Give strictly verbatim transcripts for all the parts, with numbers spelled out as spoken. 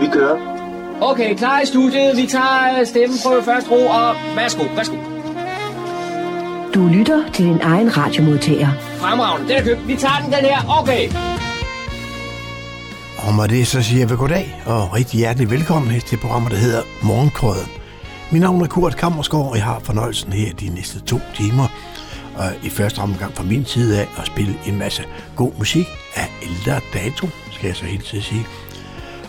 Vi kører. Okay, klar i studiet. Vi tager stemmen på første ro, og værsgo, værsgo. Du lytter til din egen radiomodtager. Fremragende, den er købt. Vi tager den, den her. Okay. Og med det så siger jeg goddag, og rigtig hjertelig velkommen til programmet, der hedder Morgenkrydren. Mit navn er Kurt Kammersgaard, og jeg har fornøjelsen her de næste to timer. Og i første omgang fra min side af at spille en masse god musik af ældre dato, skal jeg så helt til at sige.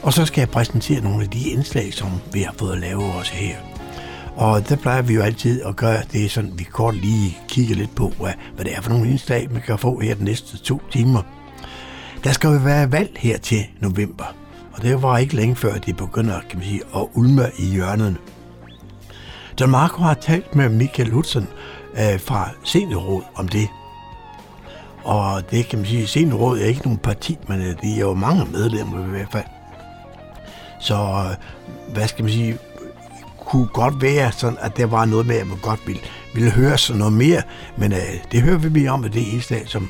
Og så skal jeg præsentere nogle af de indslag, som vi har fået lavet også her. Og der plejer vi jo altid at gøre det, sådan vi kort lige kigger lidt på, hvad det er for nogle indslag, man kan få her de næste to timer. Der skal jo være valg her til november, og det var ikke længe før, det begynder, kan man sige, at ulme i hjørnerne. Don Marco har talt med Michael Hudson øh, fra Seniorråd om det. Og det kan man sige, Seniorråd er ikke nogen parti, men det er jo mange medlemmer i hvert fald. Så øh, hvad skal man sige, kunne godt være sådan, at der var noget med, at man godt ville, ville høre sådan noget mere. Men øh, det hører vi mere om, at det er eneste dag, som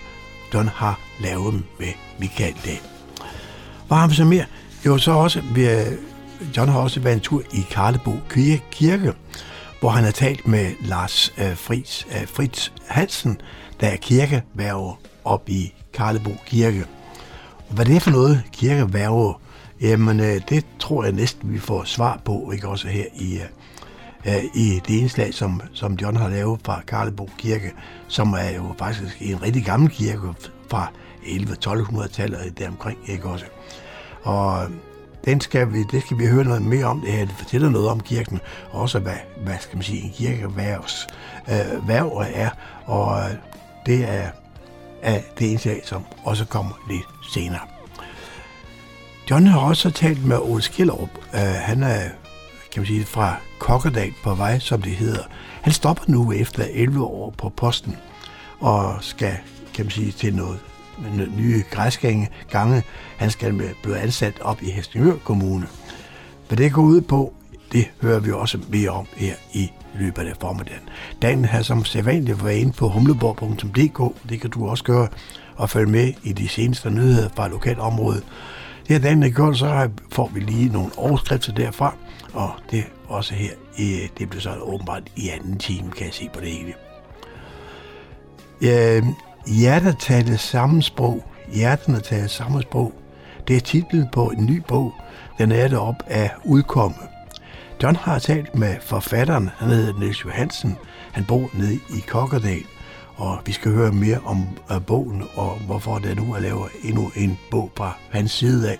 Don har lavet med Mikael dag. Hvad har vi så mere? Jo, så også, vi, Don har også været en tur i Karlebo Kirke, hvor han har talt med Lars øh, Fritz, øh, Fritz Hansen, der er kirkeværger op i Karlebo Kirke. Hvad det er for noget, kirkeværger? Jamen, øh, det tror jeg næsten, vi får svar på, ikke også her i, øh, i det indslag, som, som John har lavet fra Karlebo Kirke, som er jo faktisk en rigtig gammel kirke fra elleve tolv hundrede-tallet deromkring, ikke også? Og den skal vi, det skal vi høre noget mere om, det her, det fortæller noget om kirken, og også hvad, hvad skal man sige, en kirkeværvs øh, værv er, og øh, det er, er det indslag, som også kommer lidt senere. John har også talt med Ole Skellerup. Uh, han er, kan man sige, fra Kokkerdal på vej, som det hedder. Han stopper nu efter elleve år på posten og skal, kan man sige, til noget, noget nye græsgange. Han skal blive ansat op i Hestingør Kommune. Hvad det går ud på, det hører vi også mere om her i løbet af formiddagen. Dagen har som sædvanligt været inde på humleborg punktum d k. Det kan du også gøre og følge med i de seneste nyheder fra lokalområdet. Det her dagen er gjort, så får vi lige nogle overskrifter derfra, og det også her, det bliver så åbenbart i anden time, kan jeg se på det hele. Øh, Hjerter taler samme sprog. Hjerterne taler samme sprog. Det er titlen på en ny bog, den er deroppe af udkomme. John har talt med forfatteren, han hedder Niels Johansen, han bor nede i Kokkerdal, og vi skal høre mere om bogen, og hvorfor der nu er lavet endnu en bog fra hans side af.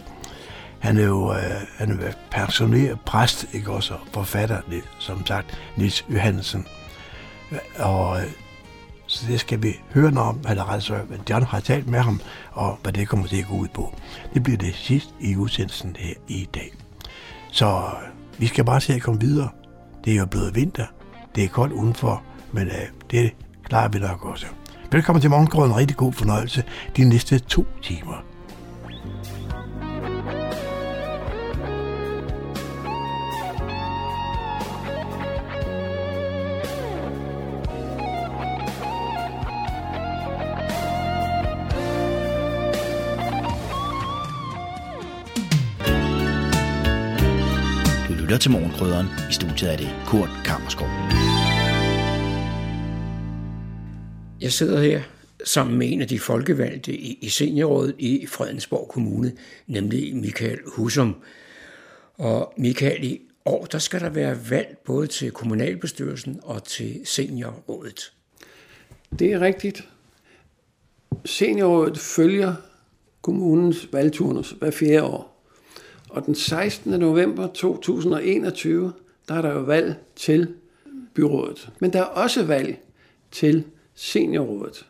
Han er jo øh, han er pensioneret præst, ikke også, forfatter, som sagt, Niels Johansen. Og øh, så det skal vi høre noget om, eller altså, hvad John har talt med ham, og hvad det kommer til at gå ud på. Det bliver det sidste i udsendelsen her i dag. Så øh, vi skal bare se at komme videre. Det er jo blevet vinter, det er koldt udenfor, men øh, det klarer vi nok også. Velkommen til Morgenkrydren. En rigtig god fornøjelse de næste to timer. Du lytter til Morgenkrydren. I studiet er det Kurt Kammersgaard. Jeg sidder her sammen med en af de folkevalgte i Seniorrådet i Fredensborg Kommune, nemlig Mikael Husum. Og Mikael, i år der skal der være valg både til kommunalbestyrelsen og til Seniorrådet. Det er rigtigt. Seniorrådet følger kommunens valgturnus hver fjerde år. Og den sekstende november to tusind og enogtyve, der er der jo valg til byrådet. Men der er også valg til Seniorrådet.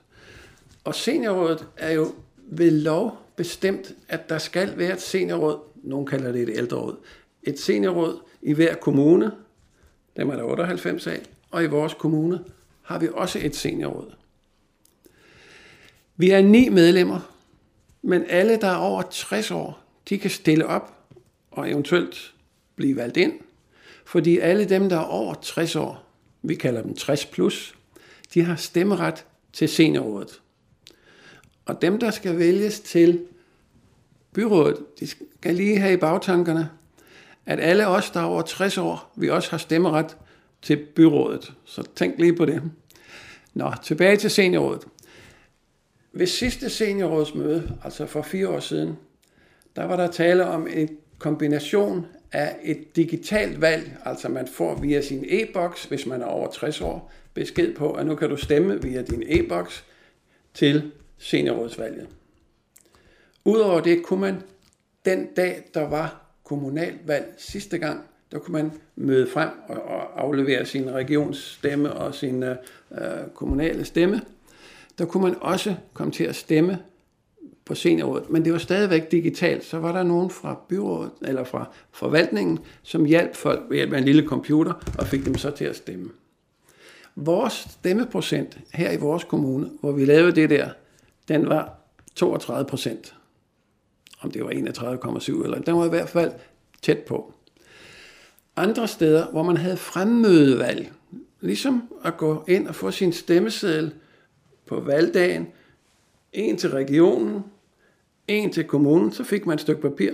Og Seniorrådet er jo ved lov bestemt, at der skal være et seniorråd, nogen kalder det et ældreråd, et seniorråd i hver kommune, dem er der otteoghalvfems af, og i vores kommune har vi også et seniorråd. Vi er ni medlemmer, men alle, der er over tres år, de kan stille op og eventuelt blive valgt ind, fordi alle dem, der er over tres år, vi kalder dem tres plus, de har stemmeret til seniorrådet. Og dem, der skal vælges til byrådet, de skal lige have i bagtankerne, at alle os, der er over tres år, vi også har stemmeret til byrådet. Så tænk lige på det. Nå, tilbage til seniorrådet. Ved sidste seniorrådsmøde, altså for fire år siden, der var der tale om en kombination af et digitalt valg, altså man får via sin e-boks, hvis man er over tres år, besked på, at nu kan du stemme via din e-boks til seniorrådsvalget. Udover det kunne man den dag, der var kommunalvalg sidste gang, der kunne man møde frem og aflevere sin regionsstemme og sin øh, kommunale stemme. Der kunne man også komme til at stemme på seniorrådet, men det var stadigvæk digitalt. Så var der nogen fra byrådet eller fra forvaltningen, som hjalp folk ved hjælp af en lille computer og fik dem så til at stemme. Vores stemmeprocent her i vores kommune, hvor vi lavede det der, den var toogtredive procent. Om det var enogtredive komma syv eller den var i hvert fald tæt på. Andre steder, hvor man havde fremmødevalg, ligesom at gå ind og få sin stemmeseddel på valgdagen, en til regionen, en til kommunen, så fik man et stykke papir,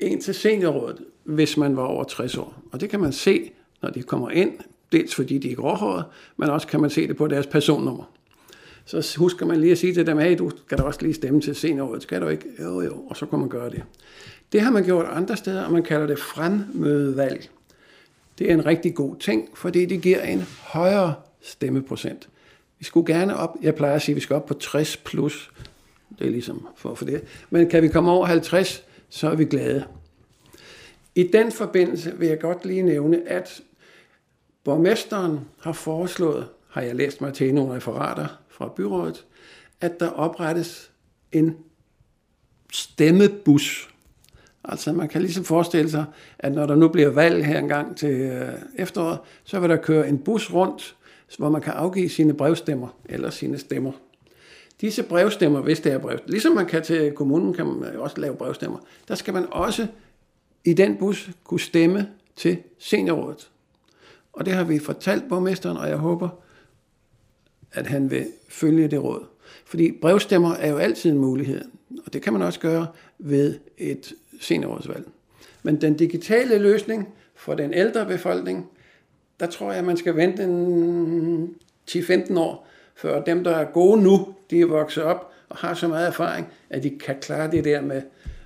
en til seniorrådet, hvis man var over tres år. Og det kan man se, når de kommer ind, dels fordi de er gråhåret, men også kan man se det på deres personnummer. Så husker man lige at sige til dem, hey, du skal da også lige stemme til seniorrådet, skal du ikke? Jo, jo, og så kunne man gøre det. Det har man gjort andre steder, og man kalder det fremmødevalg. Det er en rigtig god ting, fordi det giver en højere stemmeprocent. Vi skulle gerne op, jeg plejer at sige, at vi skal op på tres plus, det er ligesom for, for det, men kan vi komme over halvtreds, så er vi glade. I den forbindelse vil jeg godt lige nævne, at borgmesteren har foreslået, har jeg læst mig til nogle referater fra byrådet, at der oprettes en stemmebus. Altså man kan ligesom forestille sig, at når der nu bliver valg her engang til efteråret, så vil der køre en bus rundt, hvor man kan afgive sine brevstemmer eller sine stemmer. Disse brevstemmer, hvis det er brevstemmer, ligesom man kan til kommunen, kan man også lave brevstemmer, der skal man også i den bus kunne stemme til seniorrådet. Og det har vi fortalt borgmesteren, og jeg håber, at han vil følge det råd. Fordi brevstemmer er jo altid en mulighed, og det kan man også gøre ved et seniorrådsvalg. Men den digitale løsning for den ældre befolkning, der tror jeg, at man skal vente ti til femten år, før dem, der er gode nu, de er vokset op og har så meget erfaring, at de kan klare det der med,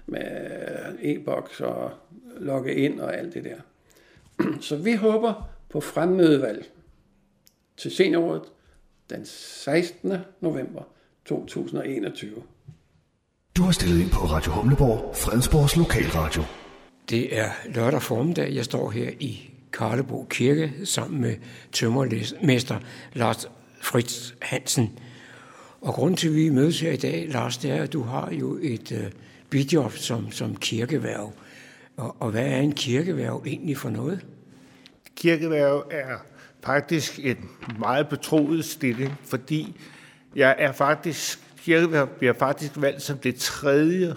med e-boks og logge ind og alt det der. Så vi håber på fremmødevalg til seniorrådet den sekstende november to tusind og enogtyve. Du har stillet ind på Radio Humleborg, Fredensborgs lokalradio. Det er lørdag formiddag, jeg står her i Karlebo Kirke sammen med tømmermester Lars Fritz Hansen. Og grunden til, at vi mødes her i dag, Lars, det er, at du har jo et øh, bidjob som, som kirkeværv. Og, og hvad er en kirkeværv egentlig for noget? Kirkeværv er faktisk en meget betroet stilling, fordi jeg er faktisk, kirkeværv bliver faktisk valgt som det tredje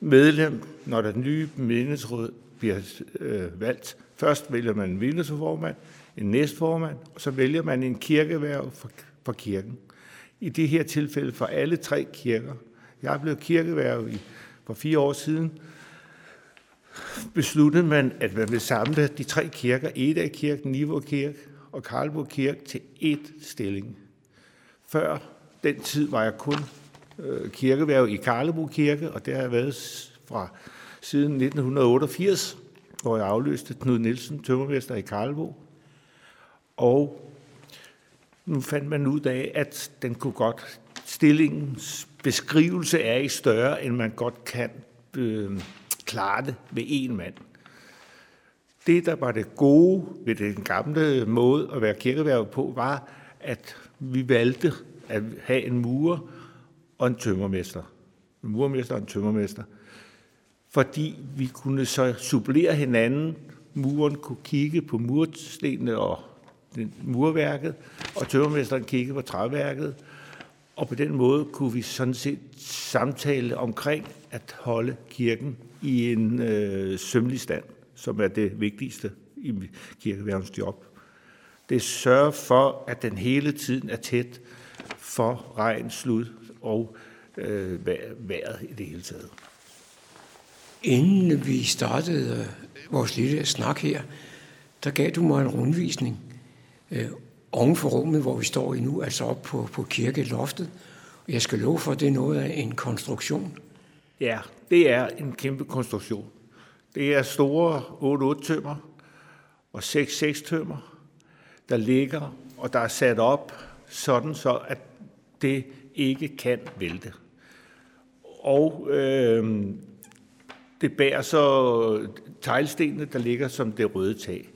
medlem, når der nye menighedsråd bliver øh, valgt. Først vælger man en menighedsrådsformand, en næstformand, og så vælger man en kirkeværv for, for kirken. I det her tilfælde for alle tre kirker. Jeg blev kirkeværv i, for fire år siden. Besluttede man, at man ville samle de tre kirker, Edal Kirke, Niveau Kirke og Karlborg Kirke, til ét stilling. Før den tid var jeg kun øh, kirkeværv i Karlborg Kirke, og det har jeg været fra siden nitten otteogfirs, hvor jeg afløste Knud Nielsen, tømmermester i Karlborg. Og nu fandt man ud af, at den kunne godt, stillingens beskrivelse er ikke større, end man godt kan øh, klare det ved én mand. Det, der var det gode ved den gamle måde at være kirkeværv på, var, at vi valgte at have en murer og en tømmermester. En murermester og en tømmermester. Fordi vi kunne så supplere hinanden. Muren kunne kigge på murstenene og murværket, og tømmermesteren kigge på træværket. Og på den måde kunne vi sådan set samtale omkring at holde kirken i en øh, sømmelig stand, som er det vigtigste i kirkeværvens job. Det sørger for, at den hele tiden er tæt for regn, slud og øh, vejret i det hele taget. Inden vi startede vores lille snak her, der gav du mig en rundvisning øh, oven for rummet, hvor vi står i nu, altså op på, på kirkeloftet. Jeg skal love for, at det er noget af en konstruktion. Ja, det er en kæmpe konstruktion. Det er store otte otte-tømmer og seks seks-tømmer, der ligger og der er sat op sådan så, at det ikke kan vælte. Og øh, det bærer så teglstenene, der ligger som det røde tag.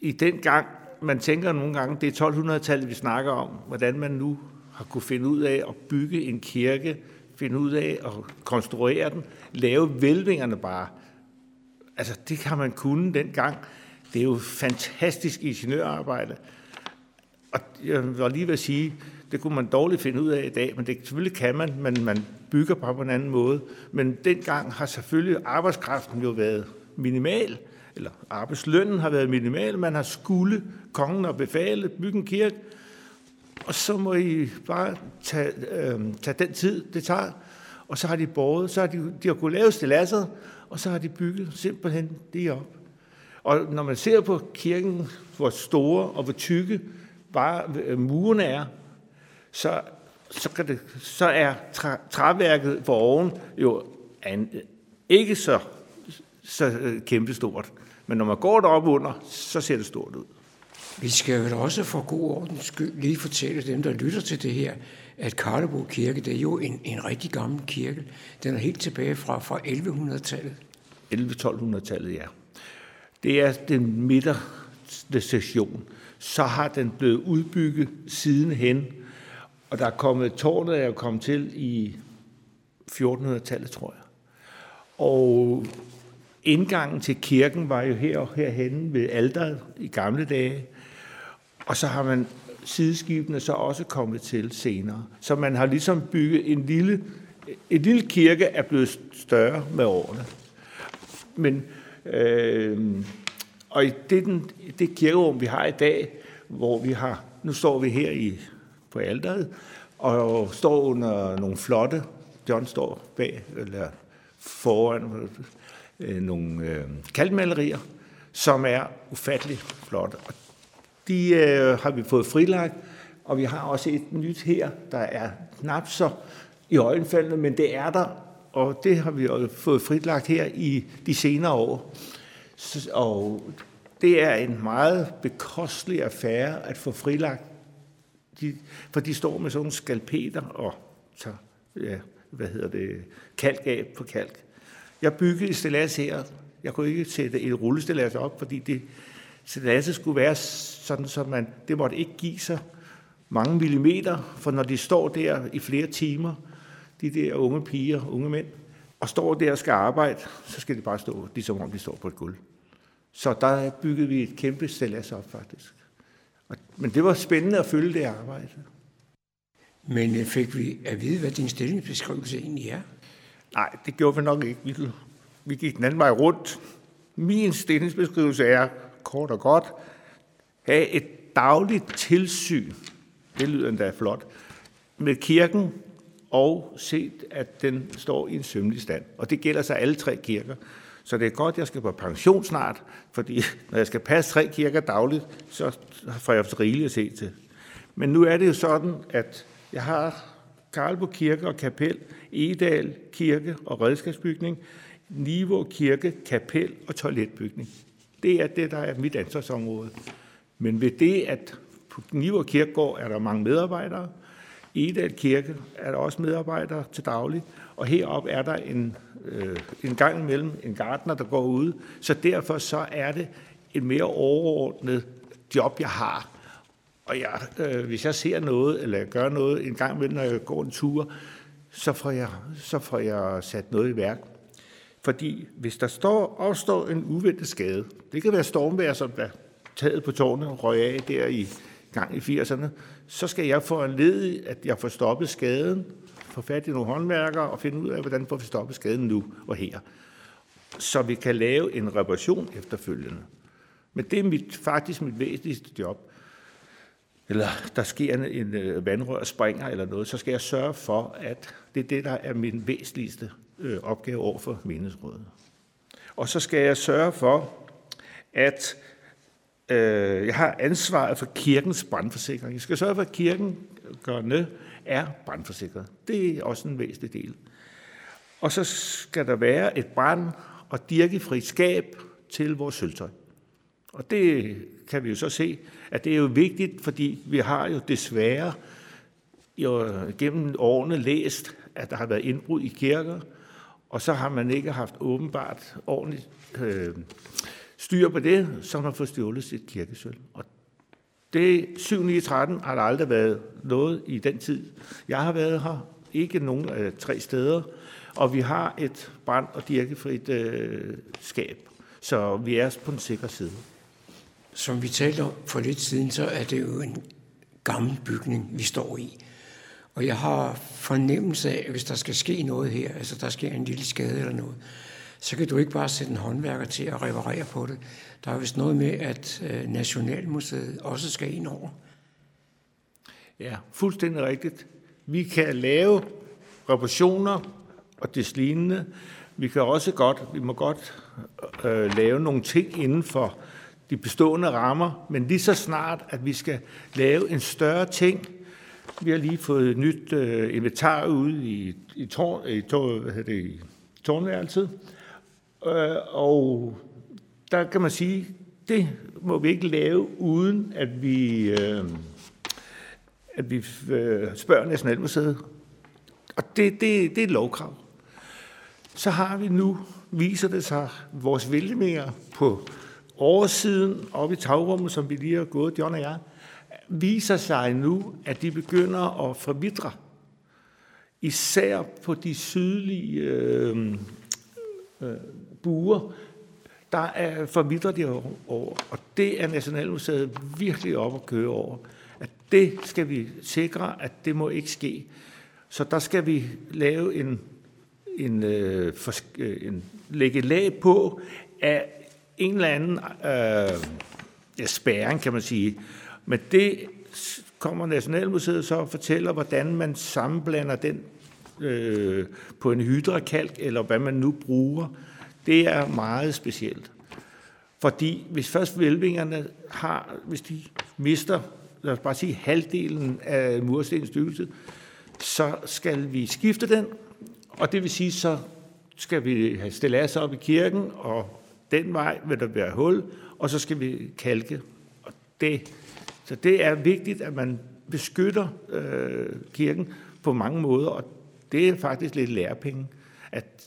I den gang, man tænker nogle gange, det er tolv hundrede-tallet, vi snakker om, hvordan man nu har kunne finde ud af at bygge en kirke, finde ud af at konstruere den, lave hvælvingerne bare. Altså, det kan man kunne dengang. Det er jo fantastisk ingeniørarbejde. Og jeg var lige ved at sige, det kunne man dårligt finde ud af i dag, men det selvfølgelig kan man, men man bygger bare på en anden måde. Men dengang har selvfølgelig arbejdskraften jo været minimal, eller arbejdslønnen har været minimal. Man har skulle kongen og befale bygge en kirke, og så må I bare tage, øh, tage den tid, det tager. Og så har de båret, så har de, de har kunnet lave stilasset, og så har de bygget simpelthen det op. Og når man ser på kirken, hvor store og hvor tykke bare murene er, så, så, kan det, så er træ, træværket for oven jo an, ikke så, så kæmpestort. Men når man går deroppe under, så ser det stort ud. Vi skal vel også for god ordens skyld lige fortælle dem, der lytter til det her, at Karlebo Kirke, det er jo en, en rigtig gammel kirke. Den er helt tilbage fra, fra ellevehundrede-tallet. elleve tolv hundrede-tallet, ja. Det er den midterste sektion. Så har den blevet udbygget sidenhen, og der er kommet tårnet, jeg er kommet til i fjortenhundrede-tallet, tror jeg. Og indgangen til kirken var jo her og herhenne ved alteret i gamle dage, og så har man sideskibene så også kommet til senere. Så man har ligesom bygget en lille, en lille kirke er blevet større med årene. Men, øh, og i det, den, det kirkerum, vi har i dag, hvor vi har, nu står vi her i, på alteret, og står under nogle flotte, John står bag, eller foran, øh, nogle øh, kalkmalerier, som er ufatteligt flotte. De øh, har vi fået frilagt, og vi har også et nyt her, der er knap så i øjenfaldene, men det er der, og det har vi jo fået frilagt her i de senere år. Så, og det er en meget bekostelig affære at få frilagt, de, for de står med sådan nogle skalpeter og tager, ja, hvad hedder det, kalk af på kalk. Jeg byggede et stillads her. Jeg kunne ikke sætte et rullestillads op, fordi det stillads skulle være sådan, så man, det måtte ikke give sig mange millimeter, for når de står der i flere timer, de der unge piger, unge mænd, og står der og skal arbejde, så skal de bare stå, ligesom om de står på et gulv. Så der byggede vi et kæmpe stillads op, faktisk. Men det var spændende at følge det arbejde. Men fik vi at vide, hvad din stillingsbeskrivelse egentlig er? Nej, det gjorde vi nok ikke. Vi, vi gik den anden vej rundt. Min stillingsbeskrivelse er, kort og godt, have et dagligt tilsyn, det lyder endda flot, med kirken og set, at den står i en sømmelig stand. Og det gælder så alle tre kirker. Så det er godt, at jeg skal på pension snart, fordi når jeg skal passe tre kirker dagligt, så får jeg så rigeligt at se til. Men nu er det jo sådan, at jeg har Karlebo Kirke og kapel, Edal Kirke og redskabsbygning, Niveau Kirke, kapel og toiletbygning. Det er det, der er mit ansvarsområde. Men ved det, at på Niveau Kirkegård er der mange medarbejdere, i Edal Kirke er der også medarbejdere til daglig, og heroppe er der en, øh, en gang imellem en gartner, der går ude. Så derfor så er det et mere overordnet job, jeg har. Og jeg, øh, hvis jeg ser noget, eller jeg gør noget en gang imellem, når jeg går en tur, så får jeg, så får jeg sat noget i værk. Fordi hvis der står, opstår en uventet skade, det kan være stormvejr, som er taget på tårnet og røg af der i gang i firserne, så skal jeg foranlede, at jeg får stoppet skaden, få fat i nogle håndværkere og finde ud af, hvordan får vi stoppet skaden nu og her. Så vi kan lave en reparation efterfølgende. Men det er mit, faktisk mit væsentligste job. Eller der sker en vandrør springer eller noget, så skal jeg sørge for, at det er det, der er min væsentligste øh, opgave over for menighedsrådet. Og så skal jeg sørge for, at øh, jeg har ansvaret for kirkens brandforsikring. Jeg skal sørge for, at kirkerne er brandforsikret. Det er også en væsentlig del. Og så skal der være et brand- og dirkefrit skab til vores sølvtøj. Og det kan vi jo så se, at det er jo vigtigt, fordi vi har jo desværre jo gennem årene læst, at der har været indbrud i kirker, og så har man ikke haft åbenbart ordentligt øh, styr på det, som har fået stjålet sit kirkesølv. Og det syv ni tretten har der aldrig været noget i den tid. Jeg har været her, ikke nogen af tre steder, og vi har et brand- og dirkefrit øh, skab, så vi er på den sikre side. Som vi talte om for lidt siden, så er det jo en gammel bygning, vi står i. Og jeg har fornemmelse af, at hvis der skal ske noget her, altså der sker en lille skade eller noget, så kan du ikke bare sætte en håndværker til at reparere på det. Der er vist noget med, at Nationalmuseet også skal ind over. Ja, fuldstændig rigtigt. Vi kan lave reparationer og det lignende. Vi kan også godt, vi må godt øh, lave nogle ting inden for de bestående rammer, men lige så snart, at vi skal lave en større ting. Vi har lige fået et nyt øh, inventar ude i, i, tårn, i, tårn, hvad hedder det, i tårnværelset, øh, og der kan man sige, det må vi ikke lave, uden at vi, øh, at vi øh, spørger Nationalmuseet. Og det, det, det er et lovkrav. Så har vi nu, viser det sig, vores vælgninger på oversiden oppe i tagrummet, som vi lige har gået, John og jeg, viser sig nu, at de begynder at forvitre. Især på de sydlige øh, øh, buer, der er forvitrer de over. Og det er Nationalmuseet virkelig op at køre over. At det skal vi sikre, at det må ikke ske. Så der skal vi lave en, en, øh, for, øh, en lægge lag på af en eller anden øh, ja, spærring, kan man sige. Men det kommer Nationalmuseet så og fortæller, hvordan man sammenblander den øh, på en hydrakalk, eller hvad man nu bruger. Det er meget specielt. Fordi hvis først hvælvingerne har, hvis de mister, lad os bare sige, halvdelen af murstenens tykkelse, så skal vi skifte den, og det vil sige, så skal vi have stilladser op i kirken, og den vej vil der være hul, og så skal vi kalke. Og det Så det er vigtigt, at man beskytter øh, kirken på mange måder, og det er faktisk lidt lærepenge. At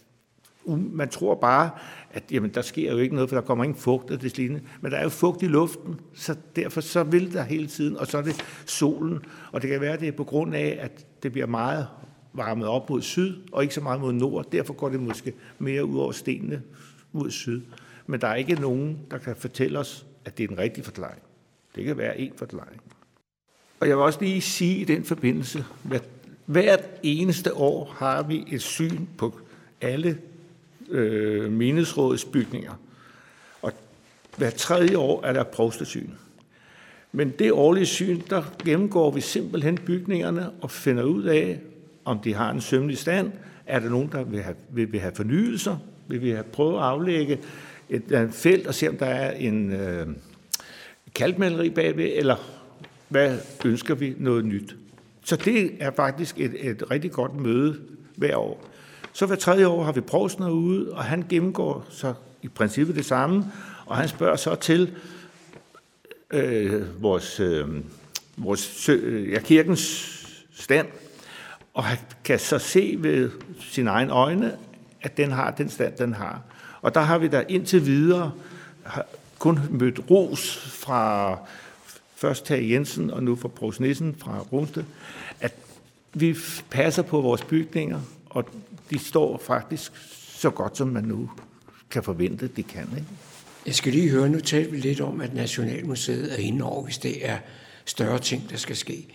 um, man tror bare, at jamen, der sker jo ikke noget, for der kommer ingen fugt og det lignende, men der er jo fugt i luften, så derfor så vil der hele tiden, og så er det solen, og det kan være, det er på grund af, at det bliver meget varmet op mod syd, og ikke så meget mod nord, derfor går det måske mere ud over stenene mod syd. Men der er ikke nogen, der kan fortælle os, at det er den rigtige forklaring. Det kan være en forklaring. Og jeg vil også lige sige i den forbindelse, at hvert eneste år har vi et syn på alle øh, menighedsrådets bygninger. Og hvert tredje år er der provstesyn. Men det årlige syn, der gennemgår vi simpelthen bygningerne og finder ud af, om de har en sømmelig stand. Er der nogen, der vil have, vil, vil have fornyelser? Vil vi have prøvet at aflægge et, et felt og se, om der er en... Øh, kalkmaleri bagved, eller hvad ønsker vi noget nyt? Så det er faktisk et, et rigtig godt møde hver år. Så hver tredje år har vi provsten herude, og han gennemgår så i princippet det samme, og han spørger så til øh, vores, øh, vores øh, ja, kirkens stand, og han kan så se ved sine egne øjne, at den har den stand, den har. Og der har vi der indtil videre kun mødt ros fra først Tage Jensen og nu fra Brugs Nissen fra Rungsted, at vi passer på vores bygninger, og de står faktisk så godt, som man nu kan forvente, de kan. Ikke? Jeg skal lige høre, nu talte vi lidt om, at Nationalmuseet er inde over, hvis det er større ting, der skal ske.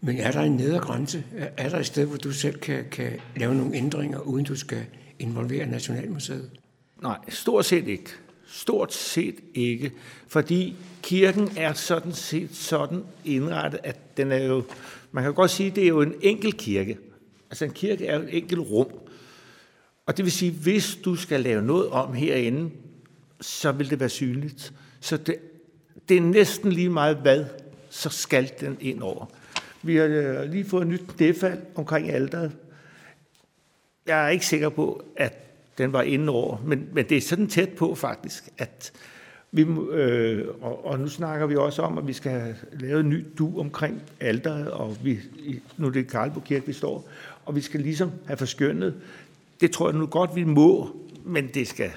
Men er der en nedergrænse? Er der et sted, hvor du selv kan, kan lave nogle ændringer, uden du skal involvere Nationalmuseet? Nej, stort set ikke. Stort set ikke, fordi kirken er sådan set sådan indrettet, at den er jo, man kan godt sige, det er jo en enkel kirke. Altså en kirke er jo et enkelt rum. Og det vil sige, hvis du skal lave noget om herinde, så vil det være synligt. Så det, det er næsten lige meget hvad, så skal den ind over. Vi har lige fået et nyt knæfald omkring alteret. Jeg er ikke sikker på, at den var inde over, men, men det er sådan tæt på faktisk, at vi, øh, og, og nu snakker vi også om, at vi skal lave en ny du omkring alteret, og vi, nu er det Karlborg Kirke, vi står, og vi skal ligesom have forskønnet. Det tror jeg nu godt, vi må, men det skal,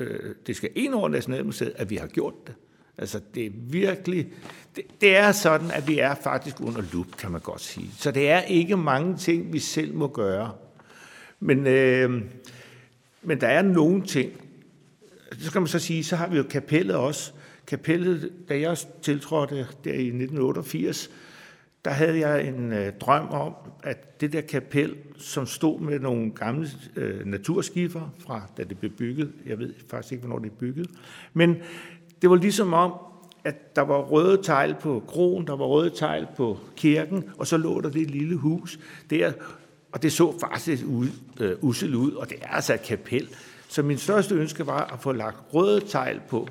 øh, det skal ind over Nationalmuseet, at vi har gjort det. Altså, det er virkelig... Det, det er sådan, at vi er faktisk under lup, kan man godt sige. Så det er ikke mange ting, vi selv må gøre. Men, øh, men der er nogle ting. Så skal man så sige, så har vi jo kapellet også. Kapellet, da jeg tiltrådte der i nitten otteogfirs, der havde jeg en øh, drøm om, at det der kapel, som stod med nogle gamle øh, naturskifer fra, da det blev bygget, jeg ved faktisk ikke, hvornår det blev bygget, men det var ligesom om, at der var røde tegl på kroen, der var røde tegl på kirken, og så lå der det lille hus der, og det så faktisk u- øh, usselt ud, og det er altså et kapel. Så min største ønske var at få lagt røde tegl på,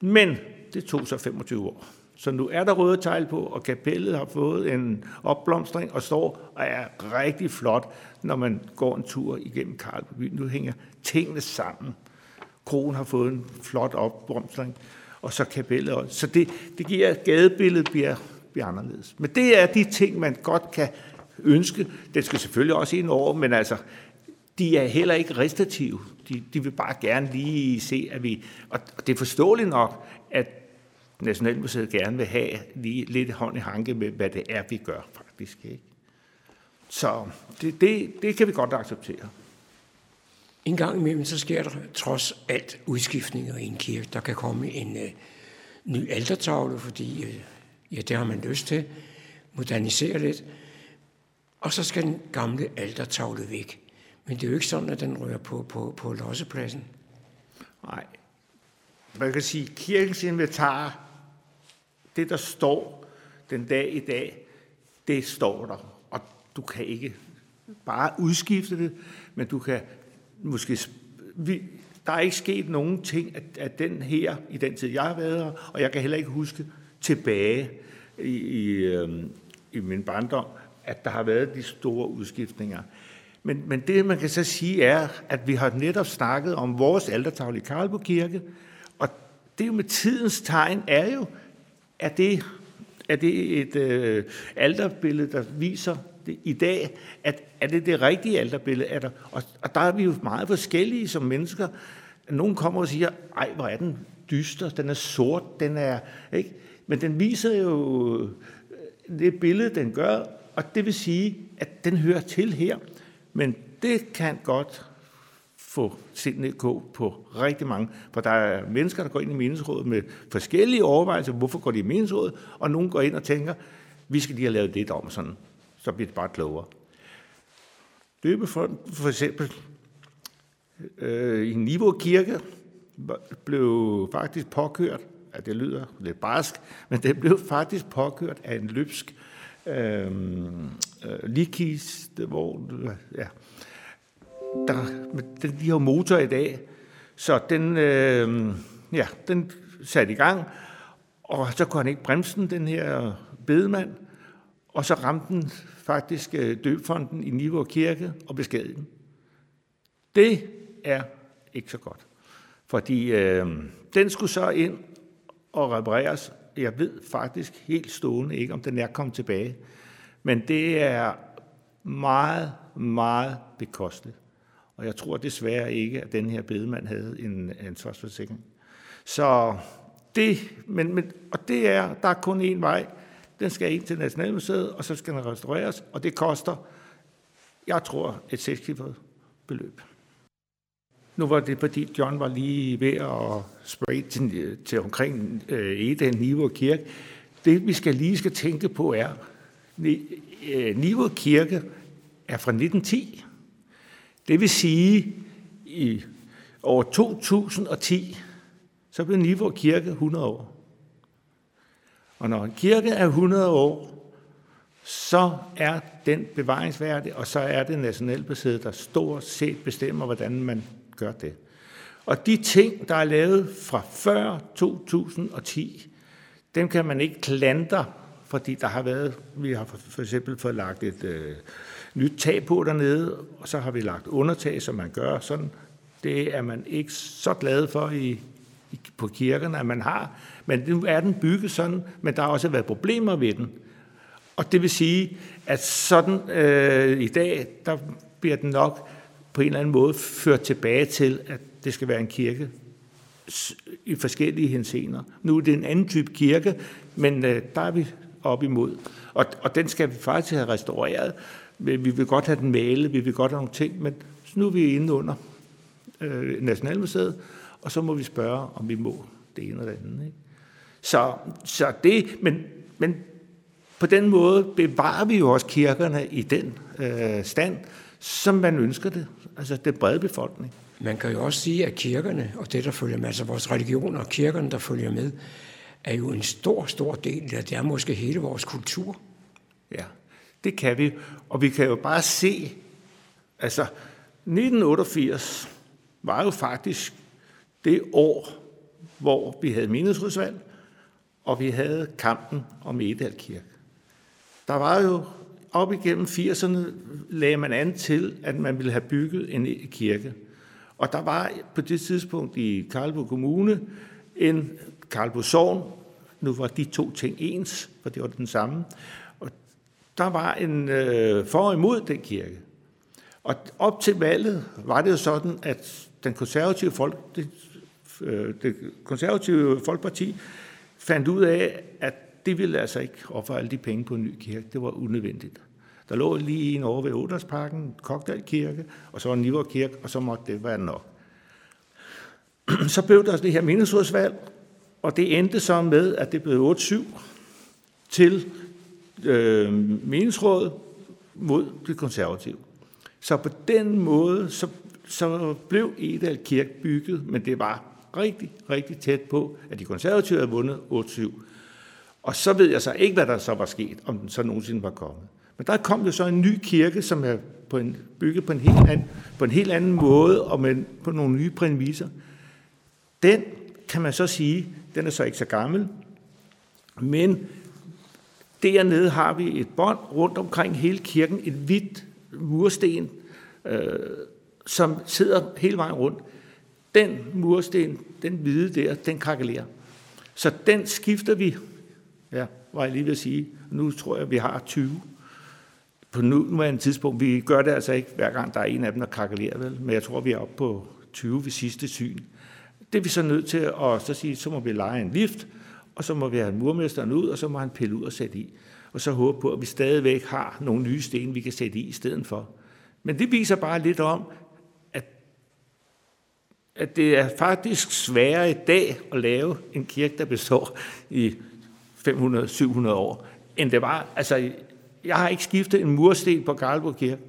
men det tog så femogtyve år. Så nu er der røde tegl på, og kapellet har fået en opblomstring og står og er rigtig flot, når man går en tur igennem Karlborg by. Nu hænger tingene sammen. Kroen har fået en flot opblomstring, og så kapellet også. Så det, det giver, at gadebilledet bliver, bliver anderledes. Men det er de ting, man godt kan ønske. Det skal selvfølgelig også ind over, men altså, de er heller ikke restative. De, de vil bare gerne lige se, at vi... Og det er forståeligt nok, at Nationalmuseet gerne vil have lige lidt hånd i hanke med, hvad det er, vi gør faktisk. Ikke? Så det, det, det kan vi godt acceptere. En gang imellem, så sker der trods alt udskiftninger i en kirke. Der kan komme en øh, ny altertavle, fordi øh, ja, det har man lyst til. Modernisere lidt. Og så skal den gamle altertavle væk. Men det er jo ikke sådan, at den rører på, på, på lossepladsen. Nej. Man kan sige, kirkens inventar, det der står den dag i dag, det står der. Og du kan ikke bare udskifte det, men du kan... Måske, vi, der er ikke sket nogen ting af, af den her, i den tid, jeg har været her, og jeg kan heller ikke huske tilbage i, i, øh, i min barndom, at der har været de store udskiftninger. Men, men det, man kan så sige, er, at vi har netop snakket om vores altertavle i Karlborg Kirke, og det er jo med tidens tegn, er jo, at det, at det et øh, alterbillede, der viser, i dag, at er det det rigtige alterbillede? Er der, og, og der er vi jo meget forskellige som mennesker. Nogen kommer og siger, ej, hvor er den dyster, den er sort, den er... Ikke? Men den viser jo det billede, den gør, og det vil sige, at den hører til her. Men det kan godt få sindene i kog på rigtig mange, for der er mennesker, der går ind i meningsrådet med forskellige overvejelser, hvorfor går de i meningsrådet, og nogen går ind og tænker, vi skal lige have lavet lidt om sådan. Så bliver det bare klogere. Døbefonten for eksempel øh, i Niveau Kirke blev faktisk påkørt, at det lyder lidt barsk, men det blev faktisk påkørt af en løbsk øh, øh, ligkiste, hvor ja, der, den lige har motor i dag, så den, øh, ja, den satte i gang, og så kunne han ikke bremse den, den her bedemand, og så ramte den faktisk døbefonten i Niveau Kirke og beskadigede den. Det er ikke så godt, fordi øh, den skulle så ind og repareres. Jeg ved faktisk helt stående ikke, om den er kommet tilbage, men det er meget, meget bekosteligt. Og jeg tror desværre ikke, at den her bedemand havde en ansvarsforsikring. Så det, men, men, og det er, der er kun én vej. Den skal ind til Nationalmuseet, og så skal den restaureres, og det koster, jeg tror, et sekscifret beløb. Nu var det, fordi John var lige ved at spørge til, til omkring øh, Edal, Niveau Kirke. Det, vi skal lige skal tænke på, er, at Niveau Kirke er fra nitten ti. Det vil sige, i år to tusind og ti, så blev Niveau Kirke hundrede år. Og når en kirke er hundrede år, så er den bevaringsværdig, og så er det Nationalmuseet, der stort set bestemmer, hvordan man gør det. Og de ting, der er lavet fra før to tusind og ti, dem kan man ikke klandre, fordi der har været, vi har for eksempel fået lagt et øh, nyt tag på dernede, og så har vi lagt undertag, som man gør sådan. Det er man ikke så glad for i, i, på kirkerne, at man har. Men nu er den bygget sådan, men der har også været problemer ved den. Og det vil sige, at sådan øh, i dag, der bliver den nok på en eller anden måde ført tilbage til, at det skal være en kirke i forskellige henseender. Nu er det en anden type kirke, men øh, der er vi op imod. Og, og den skal vi faktisk have restaureret. Vi vil godt have den malet, vi vil godt have nogle ting, men nu er vi inde under øh, Nationalmuseet, og så må vi spørge, om vi må det ene eller det andet. Ikke? Så, så det, men, men på den måde bevarer vi jo også kirkerne i den øh, stand, som man ønsker det, altså den brede befolkning. Man kan jo også sige, at kirkerne og det, der følger med, altså vores religion og kirkerne, der følger med, er jo en stor, stor del af det er måske hele vores kultur. Ja, det kan vi. Og vi kan jo bare se, altså nitten otteogfirs var jo faktisk det år, hvor vi havde menighedsrådsvalg, og vi havde kampen om Edal Kirke. Der var jo op igennem firserne, lagde man an til, at man ville have bygget en kirke. Og der var på det tidspunkt i Karlebo Kommune en Karlebo Sogn. Nu var de to ting ens, for det var den samme. Og der var en øh, for og imod den kirke. Og op til valget var det jo sådan, at den konservative folk, det, øh, det konservative Folkeparti fandt ud af, at det ville altså ikke ofre alle de penge på en ny kirke. Det var unødvendigt. Der lå lige en over ved Ådalsparken, Kokkedal Kirke, og så var Niveau Kirke, og så måtte det være nok. Så blev der også det her menighedsrådsvalg, og det endte så med, at det blev otte syv til øh, menighedsrådet mod det konservative. Så på den måde, så, så blev Edal Kirke bygget, men det var rigtig, rigtig tæt på, at de konservative havde vundet otte syv. Og så ved jeg så ikke, hvad der så var sket, om den så nogensinde var kommet. Men der kom jo så en ny kirke, som er på en, bygget på en helt anden, på en helt anden måde, og med, på nogle nye præmisser. Den kan man så sige, den er så ikke så gammel, men dernede har vi et bånd rundt omkring hele kirken, et hvidt mursten, øh, som sidder hele vejen rundt. Den mursten, den hvide der, den krakelerer. Så den skifter vi, ja, var jeg lige ved at sige, nu tror jeg, vi har tyve. På nuværende tidspunkt, vi gør det altså ikke hver gang, der er en af dem, der krakelerer, vel? Men jeg tror, vi er oppe på tyve ved sidste syn. Det er vi så nødt til at så sige, så må vi leje en lift, og så må vi have murmesteren ud, og så må han pille ud og sætte i. Og så håber på, at vi stadigvæk har nogle nye sten, vi kan sætte i i stedet for. Men det viser bare lidt om, at, at det er faktisk sværere i dag at lave en kirke, der består i fem hundrede til syv hundrede år, end det var, altså. Jeg har ikke skiftet en mursten på Karlborg Kirke.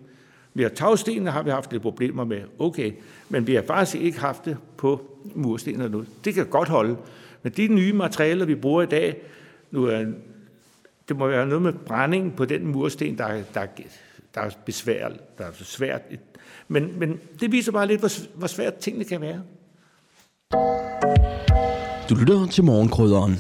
Vi har tagstenene, har vi haft lidt problemer med. Okay, men vi har faktisk ikke haft det på murstenene nu. Det kan godt holde. Men de nye materialer, vi bruger i dag, nu er, det må være noget med brændingen på den mursten, der, der, der er besvær, der er svært. Men, men det viser bare lidt, hvor, hvor svært tingene kan være. Du lytter til Morgenkrydderen.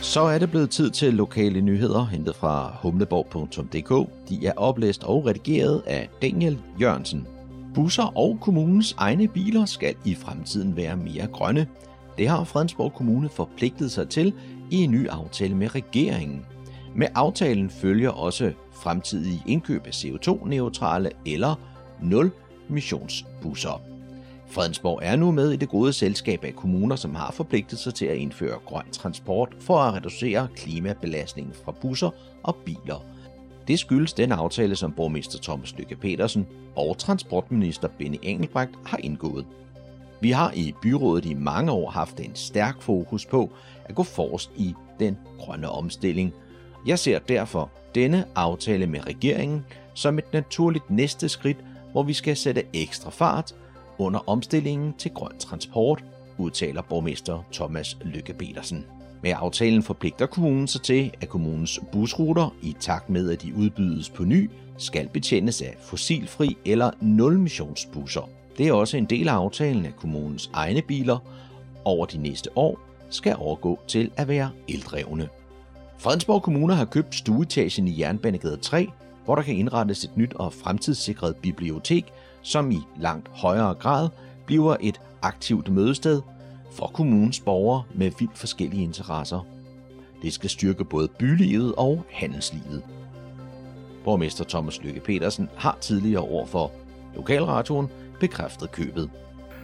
Så er det blevet tid til lokale nyheder, hentet fra humleborg punktum d k. De er oplæst og redigeret af Daniel Jørgensen. Busser og kommunens egne biler skal i fremtiden være mere grønne. Det har Fredensborg Kommune forpligtet sig til i en ny aftale med regeringen. Med aftalen følger også fremtidige indkøb af C O to neutrale eller nul-missionsbusser. Fredensborg er nu med i det gode selskab af kommuner, som har forpligtet sig til at indføre grøn transport for at reducere klimabelastningen fra busser og biler. Det skyldes den aftale, som borgmester Thomas Lykke-Pedersen og transportminister Benny Engelbrecht har indgået. Vi har i byrådet i mange år haft en stærk fokus på at gå forrest i den grønne omstilling. Jeg ser derfor denne aftale med regeringen som et naturligt næste skridt, hvor vi skal sætte ekstra fart under omstillingen til grøn transport, udtaler borgmester Thomas Lykke-Pedersen. Med aftalen forpligter kommunen sig til, at kommunens busruter, i takt med at de udbydes på ny, skal betjenes af fossilfri eller nulmissionsbusser. Det er også en del af aftalen, at kommunens egne biler over de næste år skal overgå til at være eldrevne. Fredensborg Kommune har købt stueetagen i Jernbanegade tre, hvor der kan indrettes et nyt og fremtidssikret bibliotek, som i langt højere grad bliver et aktivt mødested for kommunens borgere med vidt forskellige interesser. Det skal styrke både bylivet og handelslivet. Borgmester Thomas Lykke-Pedersen har tidligere over for lokalradioen bekræftet købet.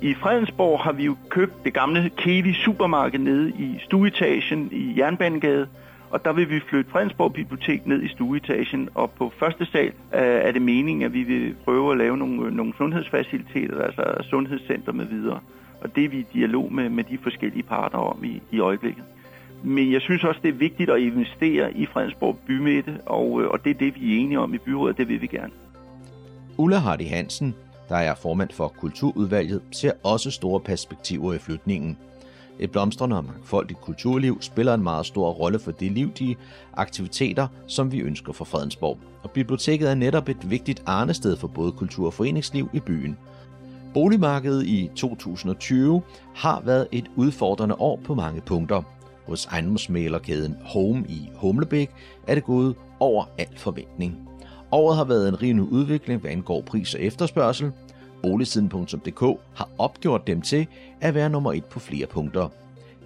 I Fredensborg har vi jo købt det gamle Kevi supermarked nede i stueetagen i Jernbanegade, og der vil vi flytte Fredensborg Bibliotek ned i stueetagen, og på første sal er det meningen, at vi vil prøve at lave nogle, nogle sundhedsfaciliteter, altså sundhedscenter med videre. Og det er vi i dialog med, med de forskellige parter om i, i øjeblikket. Men jeg synes også, det er vigtigt at investere i Fredensborg bymidte, og, og det er det, vi er enige om i byrådet, det vil vi gerne. Ulla Hardy Hansen, der er formand for Kulturudvalget, ser også store perspektiver i flytningen. Et blomstrende og mangfoldigt kulturliv spiller en meget stor rolle for det liv, de aktiviteter, som vi ønsker for Fredensborg. Og biblioteket er netop et vigtigt arnested for både kultur- og foreningsliv i byen. Boligmarkedet i to tusind og tyve har været et udfordrende år på mange punkter. Hos ejendomsmæglerkæden Home i Humlebæk er det gået over al forventning. Året har været en rivende udvikling, hvad angår pris og efterspørgsel. Boligsiden punktum d k har opgjort dem til at være nummer et på flere punkter.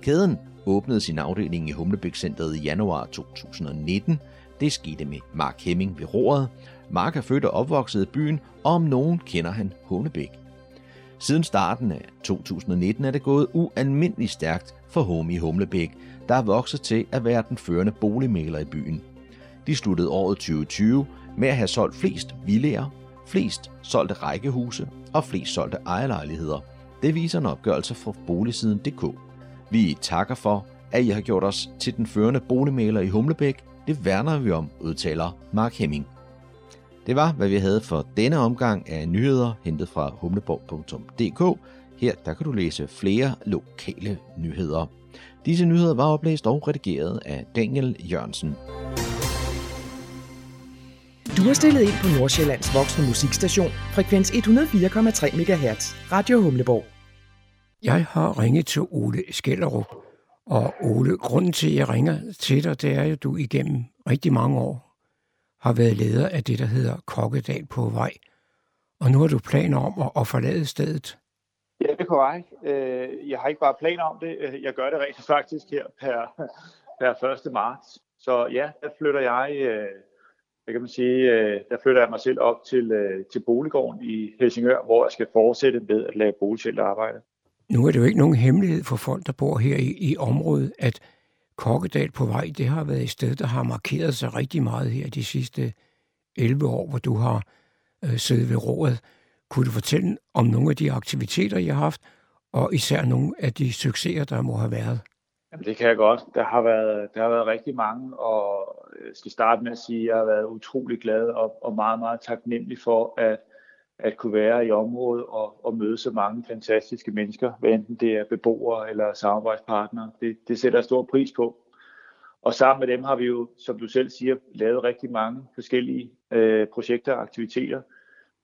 Kæden åbnede sin afdeling i Humlebæk-centret i januar to tusind og nitten. Det skete med Mark Hemming ved roret. Mark er født og opvokset i byen, og om nogen kender han Humlebæk. Siden starten af to tusind og nitten er det gået ualmindeligt stærkt for Home i Humlebæk, der er vokset til at være den førende boligmægler i byen. De sluttede året tyve tyve med at have solgt flest villaer, flest solgte rækkehuse og flest solgte ejerlejligheder. Det viser en opgørelse fra boligsiden punktum d k. Vi takker for, at I har gjort os til den førende boligmægler i Humlebæk. Det værner vi om, udtaler Mark Hemming. Det var, hvad vi havde for denne omgang af nyheder, hentet fra humleborg punktum d k. Her der kan du læse flere lokale nyheder. Disse nyheder var oplæst og redigeret af Daniel Jørgensen. Du har stillet ind på Nordsjællands voksne musikstation, frekvens et hundrede og fire komma tre megahertz, Radio Humleborg. Jeg har ringet til Ole Skellerup, og Ole, grunden til, at jeg ringer til dig, det er jo, du igennem rigtig mange år har været leder af det, der hedder Kokkedal på vej. Og nu har du planer om at forlade stedet. Ja, det er korrekt. Jeg har ikke bare planer om det. Jeg gør det rent faktisk her per, per første marts. Så ja, der flytter jeg, hvad kan man sige, der flytter jeg mig selv op til, til Boliggården i Helsingør, hvor jeg skal fortsætte med at lave boligseltarbejde. Nu er det jo ikke nogen hemmelighed for folk, der bor her i, i området, at Kokkedal på vej, det har været et sted, der har markeret sig rigtig meget her de sidste elleve år, hvor du har øh, siddet ved roret. Kunne du fortælle om nogle af de aktiviteter, I har haft, og især nogle af de succeser, der må have været? Jamen, det kan jeg godt. Der har været, der har været rigtig mange, og jeg skal starte med at sige, at jeg har været utrolig glad og, og meget, meget taknemmelig for at, at kunne være i området og, og møde så mange fantastiske mennesker, hvad enten det er beboere eller samarbejdspartnere. Det, det sætter jeg stor pris på. Og sammen med dem har vi jo, som du selv siger, lavet rigtig mange forskellige øh, projekter og aktiviteter.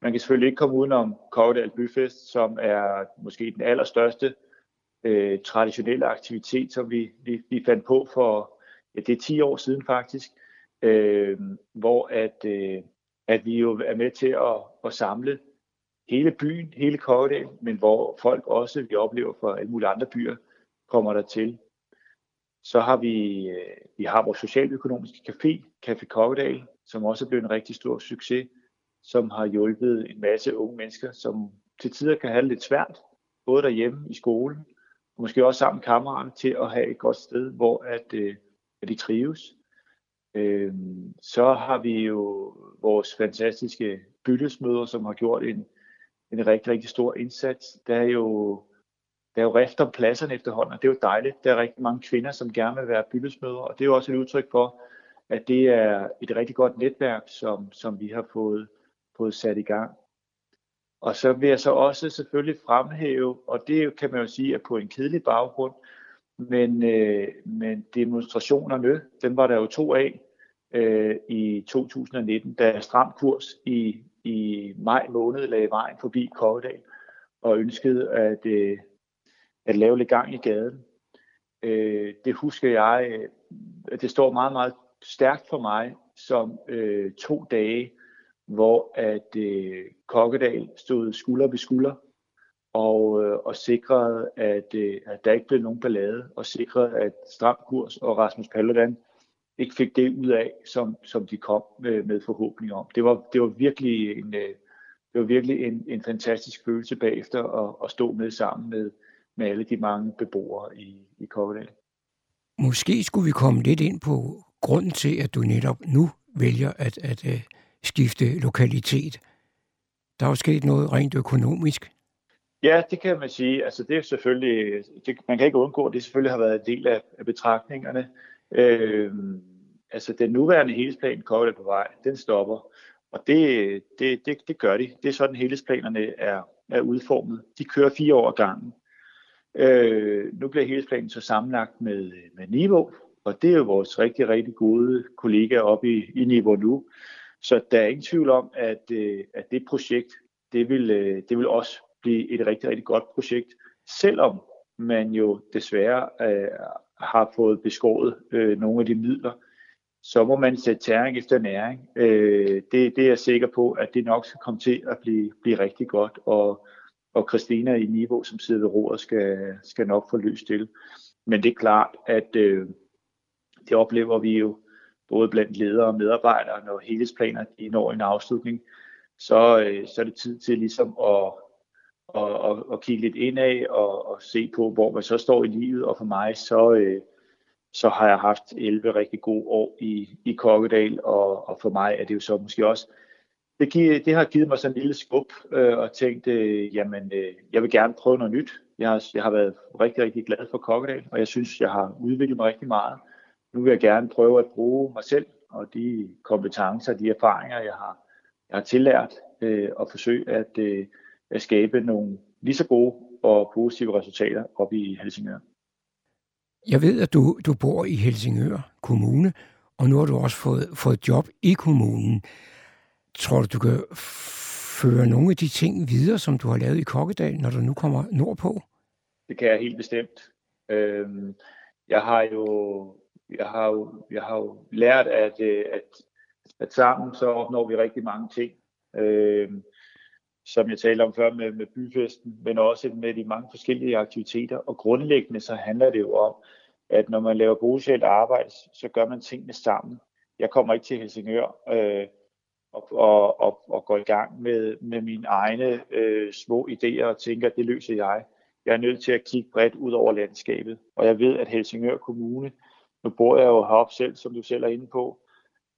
Man kan selvfølgelig ikke komme udenom Kokkedal Byfest, som er måske den allerstørste øh, traditionelle aktivitet, som vi, vi, vi fandt på for, ja, det er ti år siden faktisk, øh, hvor at, øh, at vi jo er med til at, at samle hele byen, hele Kokkedal, men hvor folk også, vi oplever fra alle mulige andre byer, kommer der til. Så har vi, vi har vores socialøkonomiske café, Café Kokkedal, som også er blevet en rigtig stor succes, som har hjulpet en masse unge mennesker, som til tider kan have det lidt svært, både derhjemme i skolen, og måske også sammen med kammeraterne, til at have et godt sted, hvor at, at de trives. Så har vi jo vores fantastiske byrådsmøder, som har gjort en, en rigtig, rigtig stor indsats. Der er jo, der er jo rift om pladserne efterhånden, og det er jo dejligt. Der er rigtig mange kvinder, som gerne vil være byrådsmøder, og det er jo også et udtryk for, at det er et rigtig godt netværk, som, som vi har fået, fået sat i gang. Og så vil jeg så også selvfølgelig fremhæve, og det kan man jo sige er på en kedelig baggrund, Men, øh, men demonstrationerne, dem var der jo to af øh, i to tusind og nitten, da Stram Kurs i, i maj måned lagde vejen forbi Kokkedal og ønskede at, øh, at lave lidt gang i gaden. Øh, det husker jeg, øh, det står meget, meget stærkt for mig som øh, to dage, hvor at øh, Kokkedal stod skulder ved skulder og, øh, og sikrede, at, øh, at der ikke blev nogen ballade, og sikrede, at Stram Kurs og Rasmus Paludan ikke fik det ud af, som, som de kom øh, med forhåbning om. Det var, det var virkelig en, øh, det var virkelig en, en fantastisk følelse bagefter at, at stå med sammen med, med alle de mange beboere i, i Kokkedal. Måske skulle vi komme lidt ind på grunden til, at du netop nu vælger at, at øh, skifte lokalitet. Der er jo sket noget rent økonomisk. Ja, det kan man sige. Altså det er selvfølgelig, det, man kan ikke undgå, at det selvfølgelig har været en del af, af betragtningerne. Øh, altså den nuværende helhedsplan, Kokkedal på vej, den stopper. Og det, det, det, det gør de. Det er sådan, helhedsplanerne er, er udformet. De kører fire år ad gangen. Øh, nu bliver helhedsplanen så sammenlagt med, med Niveau, og det er jo vores rigtig, rigtig gode kollegaer oppe i, i Niveau nu. Så der er ingen tvivl om, at, at det projekt, det vil, det vil også blive et rigtig, rigtig godt projekt, selvom man jo desværre øh, har fået beskåret øh, nogle af de midler. Så må man sætte tæring efter næring. Øh, det, det er jeg sikker på, at det nok skal komme til at blive, blive rigtig godt, og, og Christina i Niveau, som sidder ved roret, skal, skal nok få løs til. Men det er klart, at øh, det oplever vi jo både blandt ledere og medarbejdere, når helhedsplaner når en afslutning, så, øh, så er det tid til ligesom at og, og, og kigge lidt indad og, og se på, hvor man så står i livet. Og for mig, så, øh, så har jeg haft elleve rigtig gode år i, i Kokkedal, og, og for mig er det jo så måske også, det, giver, det har givet mig sådan en lille skub, øh, og tænkt, øh, jamen, øh, jeg vil gerne prøve noget nyt. Jeg har, jeg har været rigtig, rigtig glad for Kokkedal, og jeg synes, jeg har udviklet mig rigtig meget. Nu vil jeg gerne prøve at bruge mig selv og de kompetencer og de erfaringer, jeg har, jeg har tillært, øh, og forsøge at... Øh, at skabe nogle lige så gode og positive resultater oppe i Helsingør. Jeg ved, at du, du bor i Helsingør Kommune, og nu har du også fået, fået job i kommunen. Tror du, du kan føre nogle af de ting videre, som du har lavet i Kokkedal, når du nu kommer nordpå? Det kan jeg helt bestemt. Øhm, jeg, har jo, jeg, har jo, jeg har jo lært, at, at, at sammen så opnår vi rigtig mange ting. Øhm, som jeg talte om før med, med byfesten, men også med de mange forskellige aktiviteter. Og grundlæggende så handler det jo om, at når man laver boligsocialt arbejde, så gør man tingene sammen. Jeg kommer ikke til Helsingør øh, og, og, og, og går i gang med, med mine egne øh, små idéer og tænker, at det løser jeg. Jeg er nødt til at kigge bredt ud over landskabet. Og jeg ved, at Helsingør Kommune, nu bor jeg jo heroppe selv, som du selv er inde på,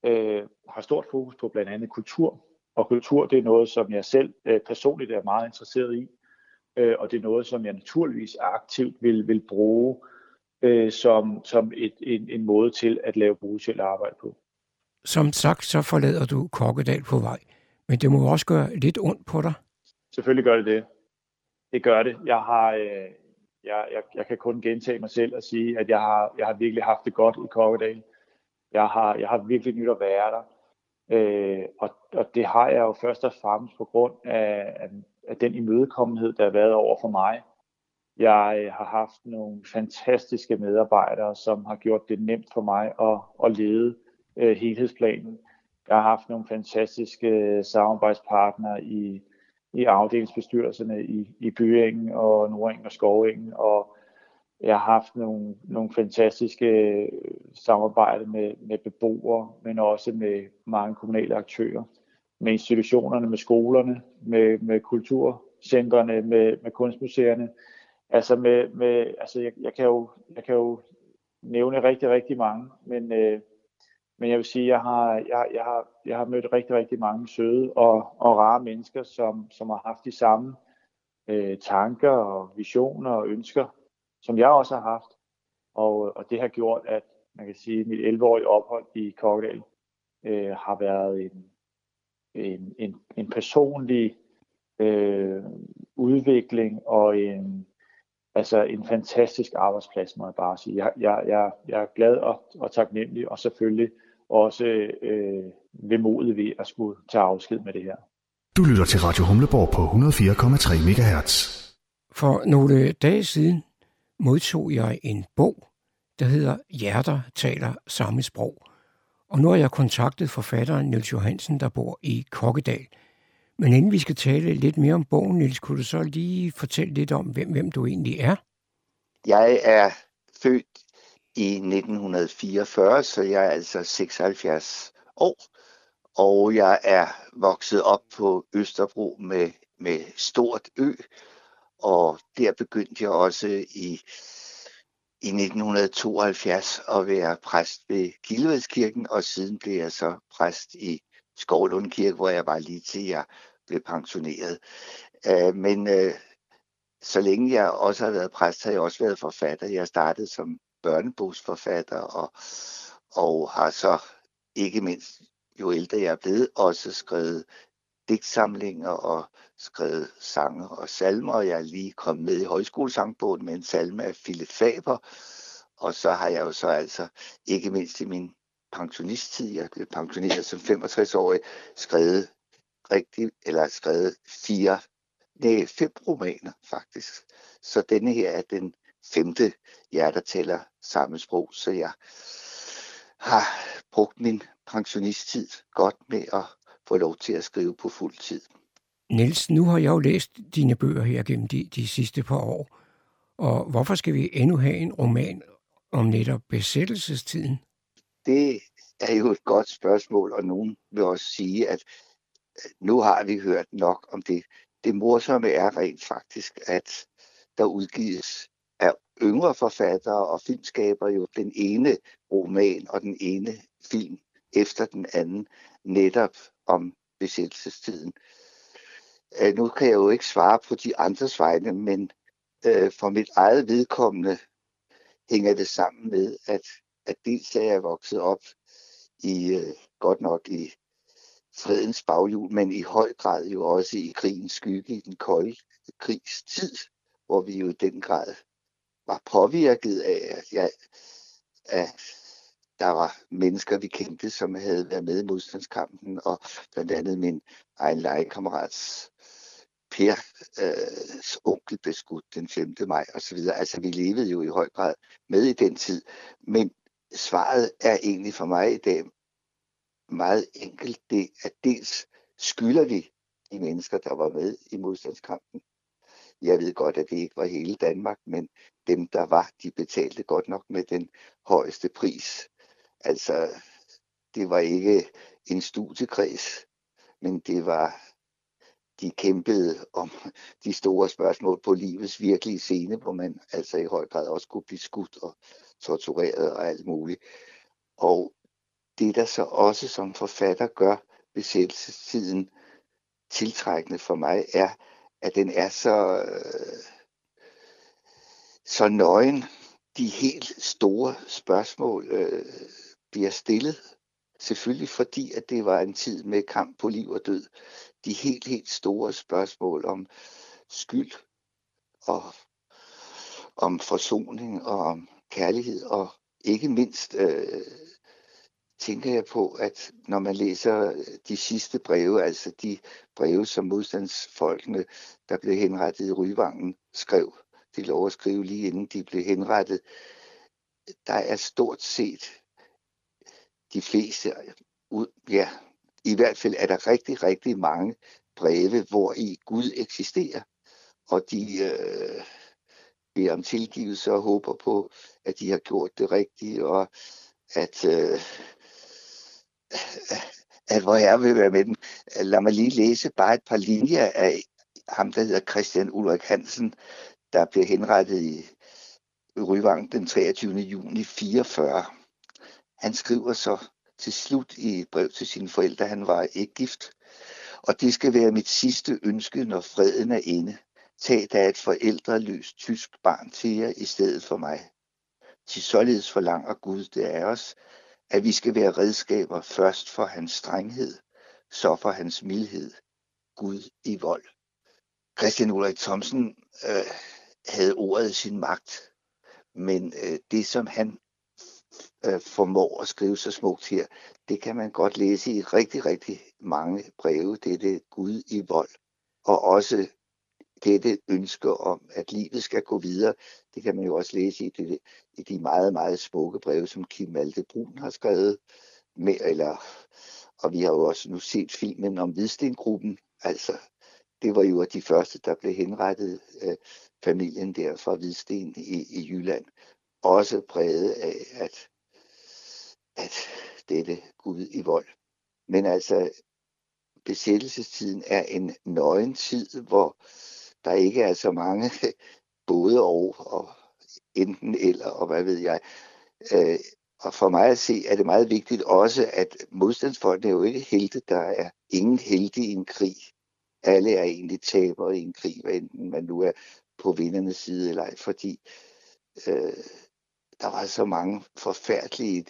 øh, har stort fokus på blandt andet kultur. Og kultur, det er noget, som jeg selv øh, personligt er meget interesseret i, øh, og det er noget, som jeg naturligvis aktivt vil, vil bruge øh, som, som et, en, en måde til at lave boligsocialt arbejde på. Som sagt, så forlader du Kokkedal på vej, men det må også gøre lidt ondt på dig. Selvfølgelig gør det det. Det gør det. Jeg, har, øh, jeg, jeg, jeg kan kun gentage mig selv og sige, at jeg har, jeg har virkelig haft det godt i Kokkedal. Jeg har, jeg har virkelig nyt at være der. Øh, og, og det har jeg jo først og fremmest på grund af, af, af den imødekommenhed, der har været over for mig. Jeg øh, har haft nogle fantastiske medarbejdere, som har gjort det nemt for mig at, at lede øh, helhedsplanen. Jeg har haft nogle fantastiske samarbejdspartnere i, i afdelingsbestyrelserne i, i Byingen og Nordingen og Skovingen. Og jeg har haft nogle, nogle fantastiske samarbejder med, med beboere, men også med mange kommunale aktører, med institutionerne, med skolerne, med, med kulturcentrene, med, med kunstmuseerne. Altså, med, med, altså jeg, jeg, kan jo, jeg kan jo nævne rigtig, rigtig mange, men, øh, men jeg vil sige, at jeg har, jeg, jeg, har, jeg har mødt rigtig, rigtig mange søde og, og rare mennesker, som, som har haft de samme øh, tanker og visioner og ønsker, som jeg også har haft, og, og det har gjort, at man kan sige, at mit elleve-årige ophold i Kokkedal øh, har været en, en, en, en personlig øh, udvikling og en, altså en fantastisk arbejdsplads, må jeg bare sige. Jeg, jeg, jeg, jeg er glad og, og taknemmelig, og selvfølgelig også øh, vemodig ved at skulle tage afsked med det her. Du lytter til Radio Humleborg på hundrede og fire komma tre megahertz. For nogle dage siden modtog jeg en bog, der hedder Hjerter taler samme sprog. Og nu har jeg kontaktet forfatteren Niels Johansen, der bor i Kokkedal. Men inden vi skal tale lidt mere om bogen, Niels, kunne du så lige fortælle lidt om, hvem, hvem du egentlig er? Jeg er født i nitten fireogfyrre, så jeg er altså seksoghalvfjerds år. Og jeg er vokset op på Østerbro med, med stort ø. Og der begyndte jeg også i, i nitten tooghalvfjerds at være præst ved Gildevadskirken, og siden blev jeg så præst i Skovlund Kirke, hvor jeg var lige til jeg blev pensioneret. Øh, men øh, så længe jeg også har været præst, har jeg også været forfatter. Jeg startede som børnebogsforfatter, og, og har så ikke mindst, jo ældre jeg er blevet, også skrevet digtsamlinger og skrevet sange og salmer, og jeg er lige kommet med i højskolesangbogen med en salme af Philip Faber, og så har jeg jo så altså, ikke mindst i min pensionisttid, jeg blev pensioneret som femogtres-årig, skrevet rigtig, eller skrevet fire, nej, fem romaner faktisk. Så denne her er den femte, jeg der tæller samme sprog, så jeg har brugt min pensionisttid godt med at få lov til at skrive på fuld tid. Niels, nu har jeg jo læst dine bøger her gennem de, de sidste par år, og hvorfor skal vi endnu have en roman om netop besættelsestiden? Det er jo et godt spørgsmål, og nogen vil også sige, at nu har vi hørt nok om det. Det morsomme er rent faktisk, at der udgives af yngre forfattere og filmskabere jo den ene roman og den ene film efter den anden, netop om besættelsestiden. Nu kan jeg jo ikke svare på de andres vegne, men for mit eget vedkommende hænger det sammen med, at at dels er jeg vokset op i, øh, godt nok i fredens baghjul, men i høj grad jo også i krigens skygge, i den kolde krigs tid, hvor vi jo i den grad var påvirket af, at, jeg, at der var mennesker, vi kendte, som havde været med i modstandskampen, og blandt andet min egen legekammerats Per øh, onkel blev skudt den femte maj osv. Altså vi levede jo i høj grad med i den tid, men svaret er egentlig for mig i dag meget enkelt, det at dels skylder vi de mennesker, der var med i modstandskampen. Jeg ved godt, at det ikke var hele Danmark, men dem, der var, de betalte godt nok med den højeste pris. Altså, det var ikke en studiekreds, men det var, de kæmpede om de store spørgsmål på livets virkelige scene, hvor man altså i høj grad også kunne blive skudt og tortureret og alt muligt. Og det, der så også som forfatter gør besættelsestiden tiltrækkende for mig, er, at den er så, øh, så nøgen. De helt store spørgsmål øh, bliver stillet. Selvfølgelig fordi, at det var en tid med kamp på liv og død. De helt, helt store spørgsmål om skyld og om forsoning og om kærlighed. Og ikke mindst øh, tænker jeg på, at når man læser de sidste breve, altså de breve, som modstandsfolkene, der blev henrettet i Ryvangen, skrev. De lov at skrive lige inden de blev henrettet. Der er stort set de fleste, ja, i hvert fald er der rigtig, rigtig mange breve, hvor i Gud eksisterer, og de øh, beder om tilgivelse og håber på, at de har gjort det rigtige, og at, øh, at hvor jeg vil være med dem. Lad mig lige læse bare et par linjer af ham, der hedder Christian Ulrik Hansen, der bliver henrettet i Ryvang den treogtyvende juni fireogfyrre. Han skriver så til slut i et brev til sine forældre, han var ikke gift. Og det skal være mit sidste ønske, når freden er inde. Tag da et forældreløst tysk barn til jer i stedet for mig. Til således forlanger Gud det af os, at vi skal være redskaber først for hans strenghed, så for hans mildhed. Gud i vold. Christian Ulrik Thomsen øh, havde ordet sin magt, men øh, det som han øh, formår at skrive så smukt her, det kan man godt læse i rigtig, rigtig mange breve. Dette Gud i vold, og også dette ønske om, at livet skal gå videre, det kan man jo også læse i, det, i de meget, meget smukke breve, som Kim Malte Brun har skrevet med, eller, og vi har jo også nu set filmen om Hvidstengruppen, altså det var jo de første, der blev henrettet, øh, familien der fra Hvidsten i, i Jylland, også præget af, at, at dette Gud i vold. Men altså, besættelsestiden er en nøgen tid, hvor der ikke er så mange både og, og enten eller, og hvad ved jeg. Øh, og for mig at se, er det meget vigtigt også, at modstandsfolkene er jo ikke helte. Der er ingen helte i en krig. Alle er egentlig tabere i en krig, enten man nu er på vindernes side eller ej, fordi øh, der var så mange forfærdelige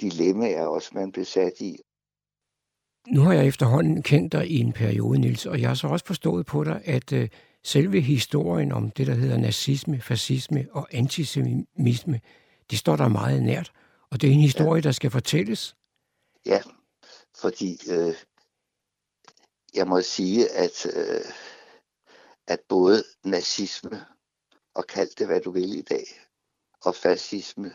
dilemmaer også, man blev sat i. Nu har jeg efterhånden kendt dig i en periode, Niels, og jeg har så også forstået på dig, at øh, selve historien om det, der hedder nazisme, fascisme og antisemitisme, det står der meget nært, og det er en historie, ja. Der skal fortælles. Ja, fordi øh, jeg må sige, at, øh, at både nazisme, og kald det hvad du vil i dag, og fascisme,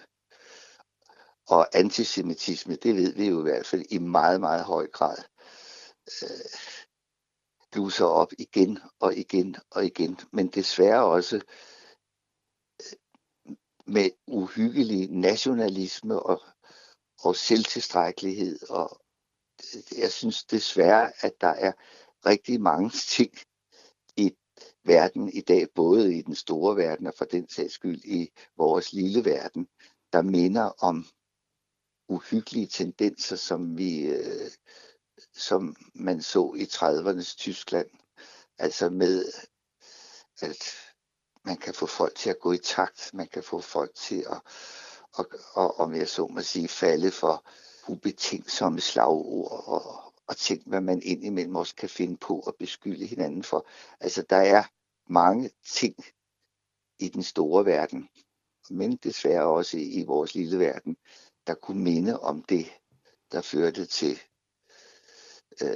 og antisemitisme, det ved vi jo i hvert fald i meget, meget høj grad, øh, bluser op igen og igen og igen. Men desværre også øh, med uhyggelig nationalisme og, og selvtilstrækkelighed. Og jeg synes desværre, at der er rigtig mange ting i verden i dag, både i den store verden og for den sags skyld i vores lille verden, der minder om uhyggelige tendenser, som vi, øh, som man så i tredivernes Tyskland. Altså med, at man kan få folk til at gå i takt, man kan få folk til at, og, og, om jeg så må sige, falde for ubetænksomme slagord og, og ting, hvad man indimellem også kan finde på og beskylde hinanden for. Altså der er mange ting i den store verden, men desværre også i vores lille verden, der kunne minde om det, der førte til, øh,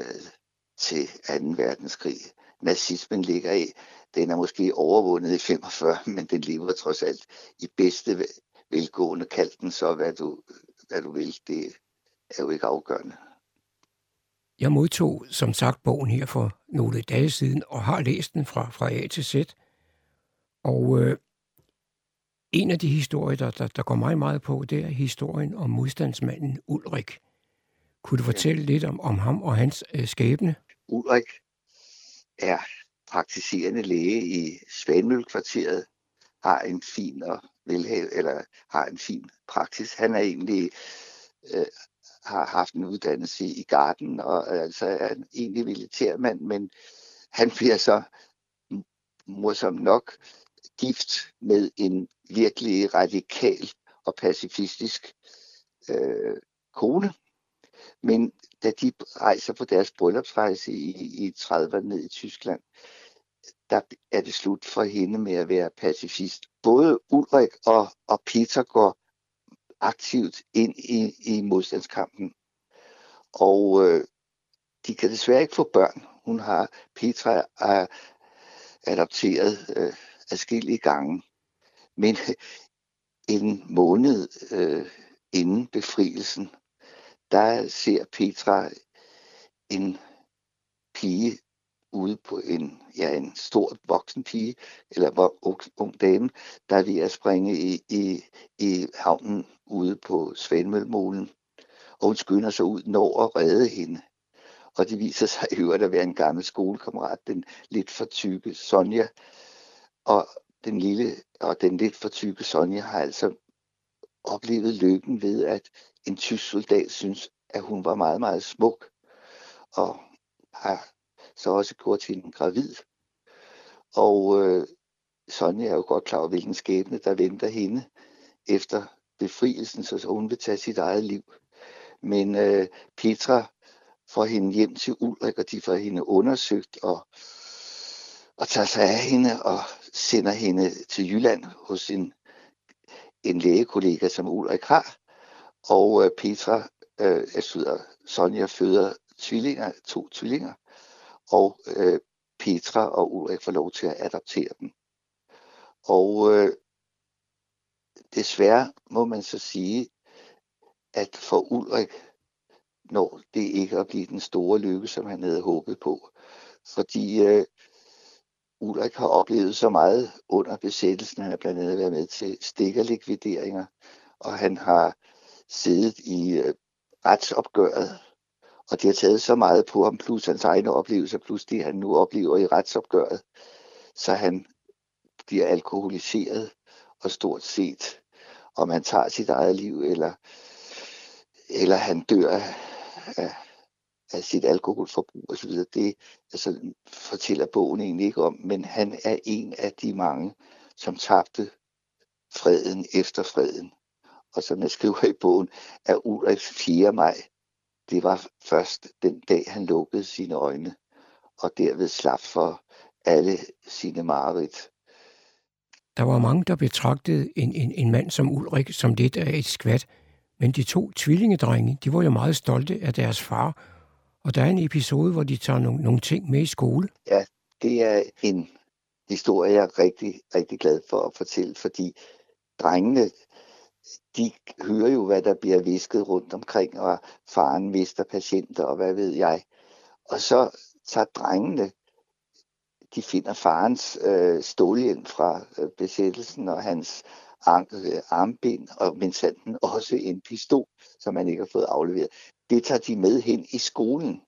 til anden verdenskrig. Nazismen ligger i, den er måske overvundet i femogfyrre, men den lever trods alt i bedste velgående. Kald den så, hvad du, hvad du vil. Det er jo ikke afgørende. Jeg modtog som sagt bogen her for nogle dage siden, og har læst den fra, fra A til Z. Og øh en af de historier, der, der, der går meget, meget på, det er historien om modstandsmanden Ulrik. Kunne du fortælle ja. lidt om, om ham og hans øh, skæbne? Ulrik er praktiserende læge i Svanemøllekvarteret, har en fin og velhave, eller har en fin praksis. Han er egentlig øh, har haft en uddannelse i Garden, og altså er egentlig militærmand, men han bliver så morsom nok gift med en virkelig radikal og pacifistisk øh, kone. Men da de rejser på deres bryllupsrejse i, i trediverne i Tyskland, der er det slut for hende med at være pacifist. Både Ulrik og, og Peter går aktivt ind i, i modstandskampen. Og øh, de kan desværre ikke få børn. Hun har Petra er adopteret øh, adskillige gange. Men en måned øh, inden befrielsen, der ser Petra en pige ude på en, ja, en stor voksen pige, eller ung dame, der er ved at springe i, i, i havnen ude på Svanemøllemolen. Og hun skynder sig ud, når at redde hende. Og det viser sig i øvrigt at være en gammel skolekammerat, den lidt for tykke Sonja. Og den lille og den lidt for tykke Sonja har altså oplevet lykken ved, at en tysk soldat synes, at hun var meget, meget smuk. Og har så også gjort hende gravid. Og øh, Sonja er jo godt klar over, hvilken skæbne der venter hende efter befrielsen, så hun vil tage sit eget liv. Men øh, Petra får hende hjem til Ulrik, og de får hende undersøgt og, og tager sig af hende og sender hende til Jylland hos en, en lægekollega, som Ulrik har. Og øh, Petra, øh, altså Sonja, føder tvillinger, to tvillinger. Og øh, Petra og Ulrik får lov til at adoptere dem. Og øh, desværre må man så sige, at for Ulrik når det ikke at blive den store lykke, som han havde håbet på. Fordi øh, Ulrik har oplevet så meget under besættelsen. Han har blandt andet været med til stikkerlikvideringer, og han har siddet i øh, retsopgøret. Og det har taget så meget på ham, plus hans egne oplevelser, plus det, han nu oplever i retsopgøret. Så han bliver alkoholiseret og stort set, om han tager sit eget liv, eller, eller han dør af, af sit alkoholforbrug osv. Det altså, fortæller bogen egentlig ikke om, men han er en af de mange, som tabte freden efter freden. Og som jeg skriver i bogen, er Ulriks fjerde maj, det var først den dag, han lukkede sine øjne, og derved slap for alle sine mareridt. Der var mange, der betragtede en, en, en mand som Ulrik som lidt af et skvat, men de to tvillingedrenge, de var jo meget stolte af deres far, og der er en episode, hvor de tager nogle, nogle ting med i skole. Ja, det er en historie, jeg er rigtig, rigtig glad for at fortælle, fordi drengene, de hører jo, hvad der bliver visket rundt omkring, og faren mister patienter, og hvad ved jeg. Og så tager drengene, de finder farens øh, stålhjelm fra øh, besættelsen og hans ankel, øh, armbind, og minsanden også en pistol, som han ikke har fået afleveret. Det tager de med hen i skolen,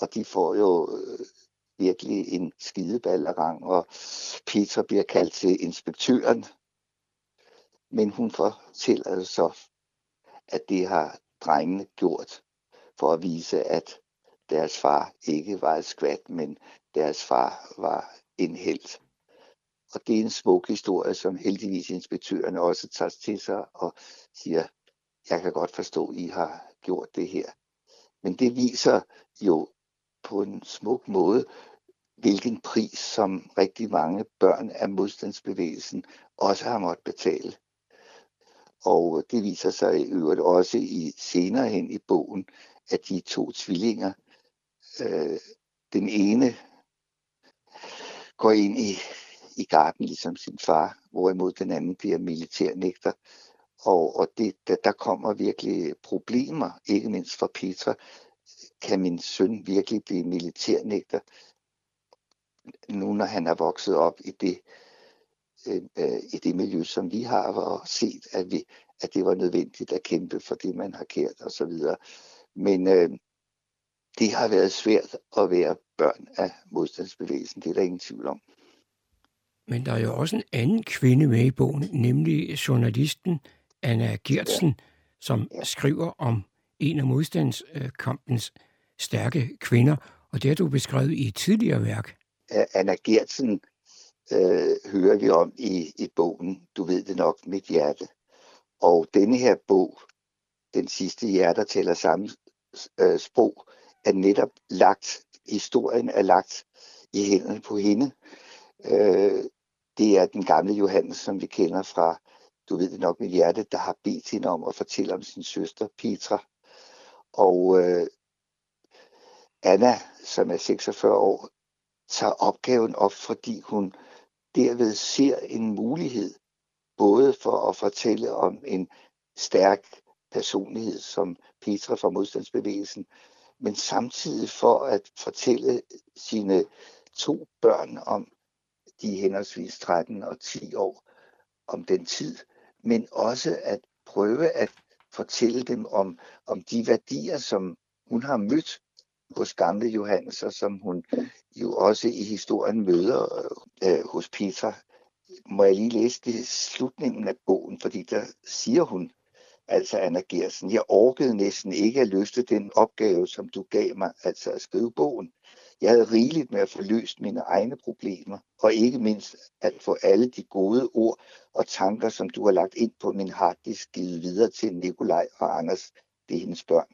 og de får jo øh, virkelig en skideballerang, og Petra bliver kaldt til inspektøren. Men hun fortæller så, at det har drengene gjort for at vise, at deres far ikke var et skvat, men deres far var en helt. Og det er en smuk historie, som heldigvis inspektørerne også tager til sig og siger, jeg kan godt forstå, I har gjort det her. Men det viser jo på en smuk måde, hvilken pris, som rigtig mange børn af modstandsbevægelsen også har måttet betale. Og det viser sig i øvrigt også i, senere hen i bogen, at de to tvillinger, øh, den ene går ind i, i garden ligesom sin far, hvorimod den anden bliver militærnægter. Og, og det, der, der kommer virkelig problemer, ikke mindst for Petra. Kan min søn virkelig blive militærnægter, nu når han er vokset op i det, i det miljø, som vi har, og set, at, vi, at det var nødvendigt at kæmpe for det, man har kært og så videre. Men øh, det har været svært at være børn af modstandsbevægelsen. Det er der ingen tvivl om. Men der er jo også en anden kvinde med i bogen, nemlig journalisten Anna Gertsen, ja. som ja. skriver om en af modstandskampens stærke kvinder, og det har du beskrevet i et tidligere værk. Anna Gertsen Øh, hører vi om i, i bogen Du ved det nok mit hjerte. Og denne her bog, den sidste Hjerter taler samme øh, sprog, er netop lagt, historien er lagt i hænderne på hende. Øh, det er den gamle Johannes, som vi kender fra Du ved det nok mit hjerte, der har bedt hende om at fortælle om sin søster Petra. Og øh, Anna, som er seksogfyrre år, tager opgaven op, fordi hun derved ser en mulighed, både for at fortælle om en stærk personlighed som Petra fra modstandsbevægelsen, men samtidig for at fortælle sine to børn om, de henholdsvis tretten og ti år, om den tid, men også at prøve at fortælle dem om, om de værdier, som hun har mødt hos gamle Johannes, som hun jo også i historien møder øh, hos Petra. Må jeg lige læse det i slutningen af bogen, fordi der siger hun, altså Anna Gertsen, jeg orkede næsten ikke at løfte den opgave, som du gav mig, altså at skrive bogen. Jeg havde rigeligt med at få løst mine egne problemer, og ikke mindst at få alle de gode ord og tanker, som du har lagt ind på min harddisk, givet videre til Nikolaj og Anders, det er hendes børn.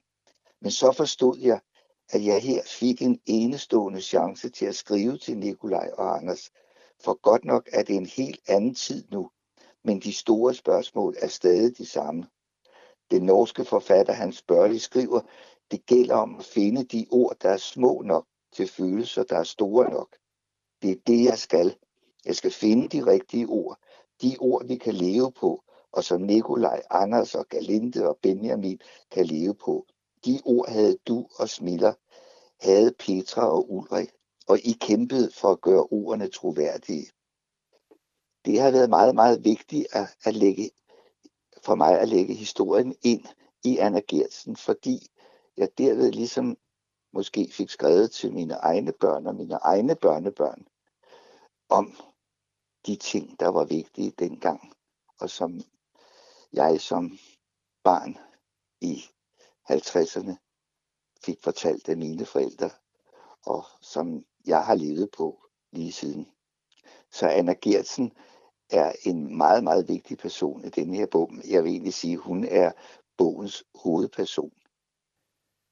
Men så forstod jeg, at jeg her fik en enestående chance til at skrive til Nikolaj og Anders, For godt nok er det en helt anden tid nu, men de store spørgsmål er stadig de samme. Den norske forfatter Hans Børli skriver, det gælder om at finde de ord, der er små nok til følelser, der er store nok. Det er det, jeg skal. Jeg skal finde de rigtige ord. De ord, vi kan leve på, og som Nikolaj, Anders og Galinde og Benjamin kan leve på. De ord havde du og Smiller, havde Petra og Ulrik, og I kæmpede for at gøre ordene troværdige. Det har været meget, meget vigtigt at, at lægge, for mig at lægge historien ind i Anna Gertsen, fordi jeg derved ligesom måske fik skrevet til mine egne børn og mine egne børnebørn om de ting, der var vigtige dengang, og som jeg som barn i halvtredserne fik fortalt af mine forældre, og som jeg har levet på lige siden. Så Anna Gertsen er en meget, meget vigtig person i denne her bog. Jeg vil egentlig sige, at hun er bogens hovedperson.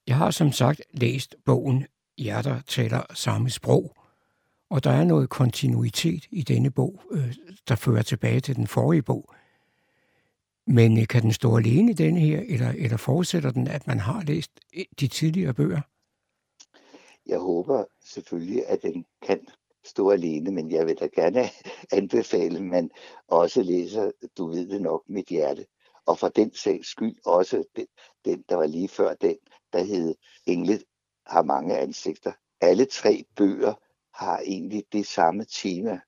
Jeg har som sagt læst bogen Hjerter taler samme sprog, og der er noget kontinuitet i denne bog, der fører tilbage til den forrige bog. Men kan den stå alene i denne her, eller, eller fortsætter den, at man har læst de tidligere bøger? Jeg håber selvfølgelig, at den kan stå alene, men jeg vil da gerne anbefale, at man også læser Du ved det nok mit hjerte. Og for den sags skyld også den, den der var lige før den, der hed Englet har mange ansigter. Alle tre bøger har egentlig det samme tema,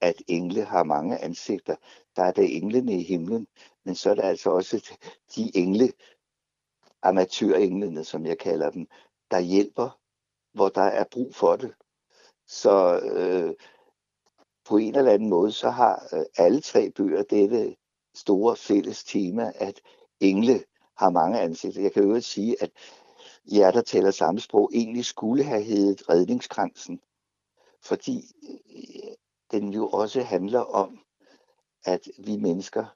at engle har mange ansigter. Der er det englene i himlen, men så er der altså også de engle, amatørenglene, som jeg kalder dem, der hjælper, hvor der er brug for det. Så øh, på en eller anden måde, så har øh, alle tre bøger dette store fælles tema, at engle har mange ansigter. Jeg kan jo også sige, at Hjerter taler samme sprog egentlig skulle have heddet Redningskransen, fordi den jo også handler om, at vi mennesker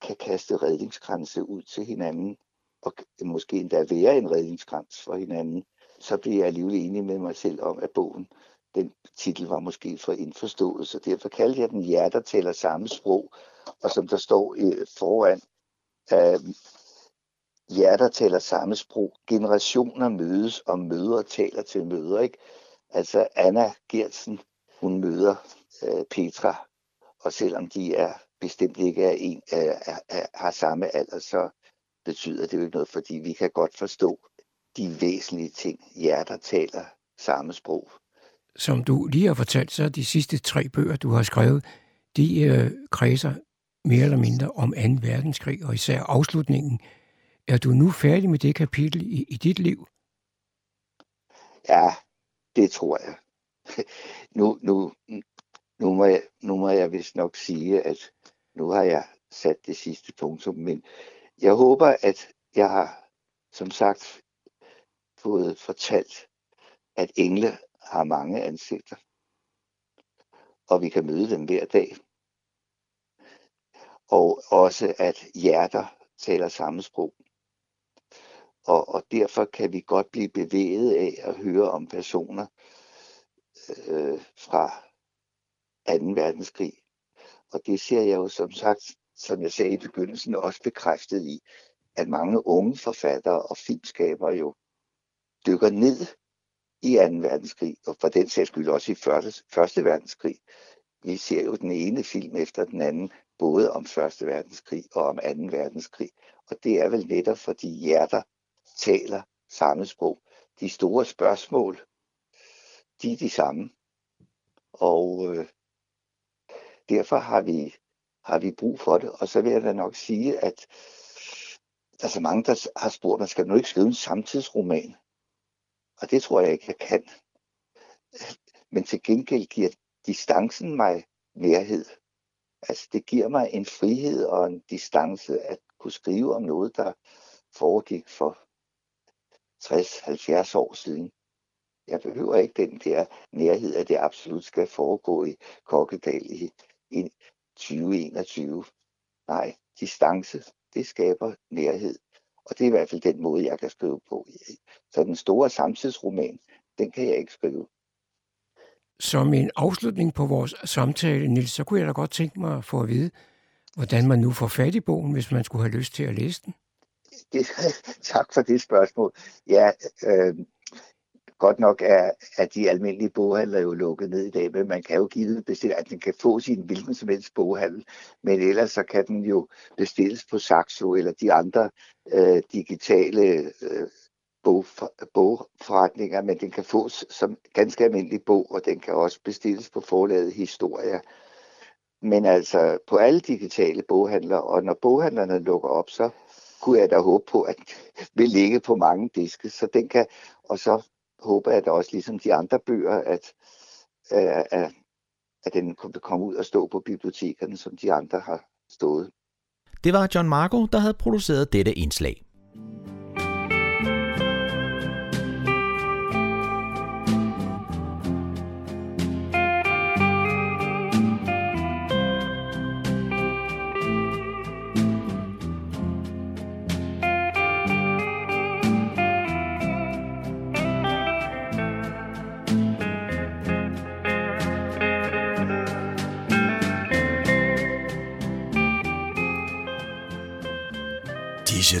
kan kaste redningskranse ud til hinanden, og måske endda være en redningskrans for hinanden. Så blev jeg alligevel enig med mig selv om, at bogen, den titel var måske for indforstået, så derfor kaldte jeg den Hjerter taler samme sprog, og som der står foran, øh, Hjerter taler samme sprog, generationer mødes, og mødre taler til mødre, ikke? Altså Anna Gertsen, hun møder øh, Petra, og selvom de er bestemt ikke er en, er, er, er, har samme alder, så betyder det jo ikke noget, fordi vi kan godt forstå de væsentlige ting. Hjerter taler samme sprog. Som du lige har fortalt, så de sidste tre bøger, du har skrevet, de øh, kredser mere eller mindre om anden verdenskrig, og især afslutningen. Er du nu færdig med det kapitel i, i dit liv? Ja, det tror jeg. Nu, nu, nu, må jeg, nu må jeg vist nok sige, at nu har jeg sat det sidste punktum, men jeg håber, at jeg har, som sagt, fået fortalt, at engle har mange ansigter, og vi kan møde dem hver dag. Og også, at hjerter taler samme sprog. Og, og derfor kan vi godt blive bevæget af at høre om personer øh, fra anden verdenskrig. Og det ser jeg jo som sagt, som jeg sagde i begyndelsen, også bekræftet i, at mange unge forfattere og filmskabere jo dykker ned i anden verdenskrig, og for den sags skyld også i første verdenskrig. Vi ser jo den ene film efter den anden, både om første verdenskrig og om anden verdenskrig. Og det er vel netop, fordi hjerter taler samme sprog. De store spørgsmål, de er de samme. Og øh, derfor har vi, har vi brug for det. Og så vil jeg da nok sige, at der er så mange, der har spurgt, man skal nu ikke skrive en samtidsroman. Og det tror jeg ikke, jeg kan. Men til gengæld giver distancen mig nærhed. Altså det giver mig en frihed og en distance at kunne skrive om noget, der foregik for tres til halvfjerds år siden. Jeg behøver ikke den der nærhed, at det absolut skal foregå i Kokkedal i tyve enogtyve. Nej, distance, det skaber nærhed. Og det er i hvert fald den måde, jeg kan skrive på. Så den store samtidsroman, den kan jeg ikke skrive. som en afslutning på vores samtale, Niels, så kunne jeg da godt tænke mig at få at vide, hvordan man nu får fat i bogen, hvis man skulle have lyst til at læse den. Det, tak for det spørgsmål. Ja, øh, godt nok er, er de almindelige boghandler jo lukket ned i dag, men man kan jo give det bestil, at den kan få sin hvilken som helst boghandel, men ellers så kan den jo bestilles på Saxo eller de andre øh, digitale øh, bogforretninger, men den kan fås som ganske almindelig bog, og den kan også bestilles på forlaget Historia. Men altså på alle digitale boghandler, og når boghandlerne lukker op, så kunne jeg da håbe på, at den vil ligge på mange diske, så den kan, og så håber jeg da også, ligesom de andre bøger, at, at, at den kunne komme ud og stå på bibliotekerne, som de andre har stået. Det var John Marco, der havde produceret dette indslag. Disse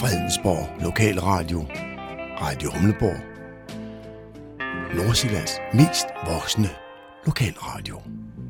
Fredensborg Lokalradio, Radio Humleborg, Nordsjællands mest voksne lokalradio.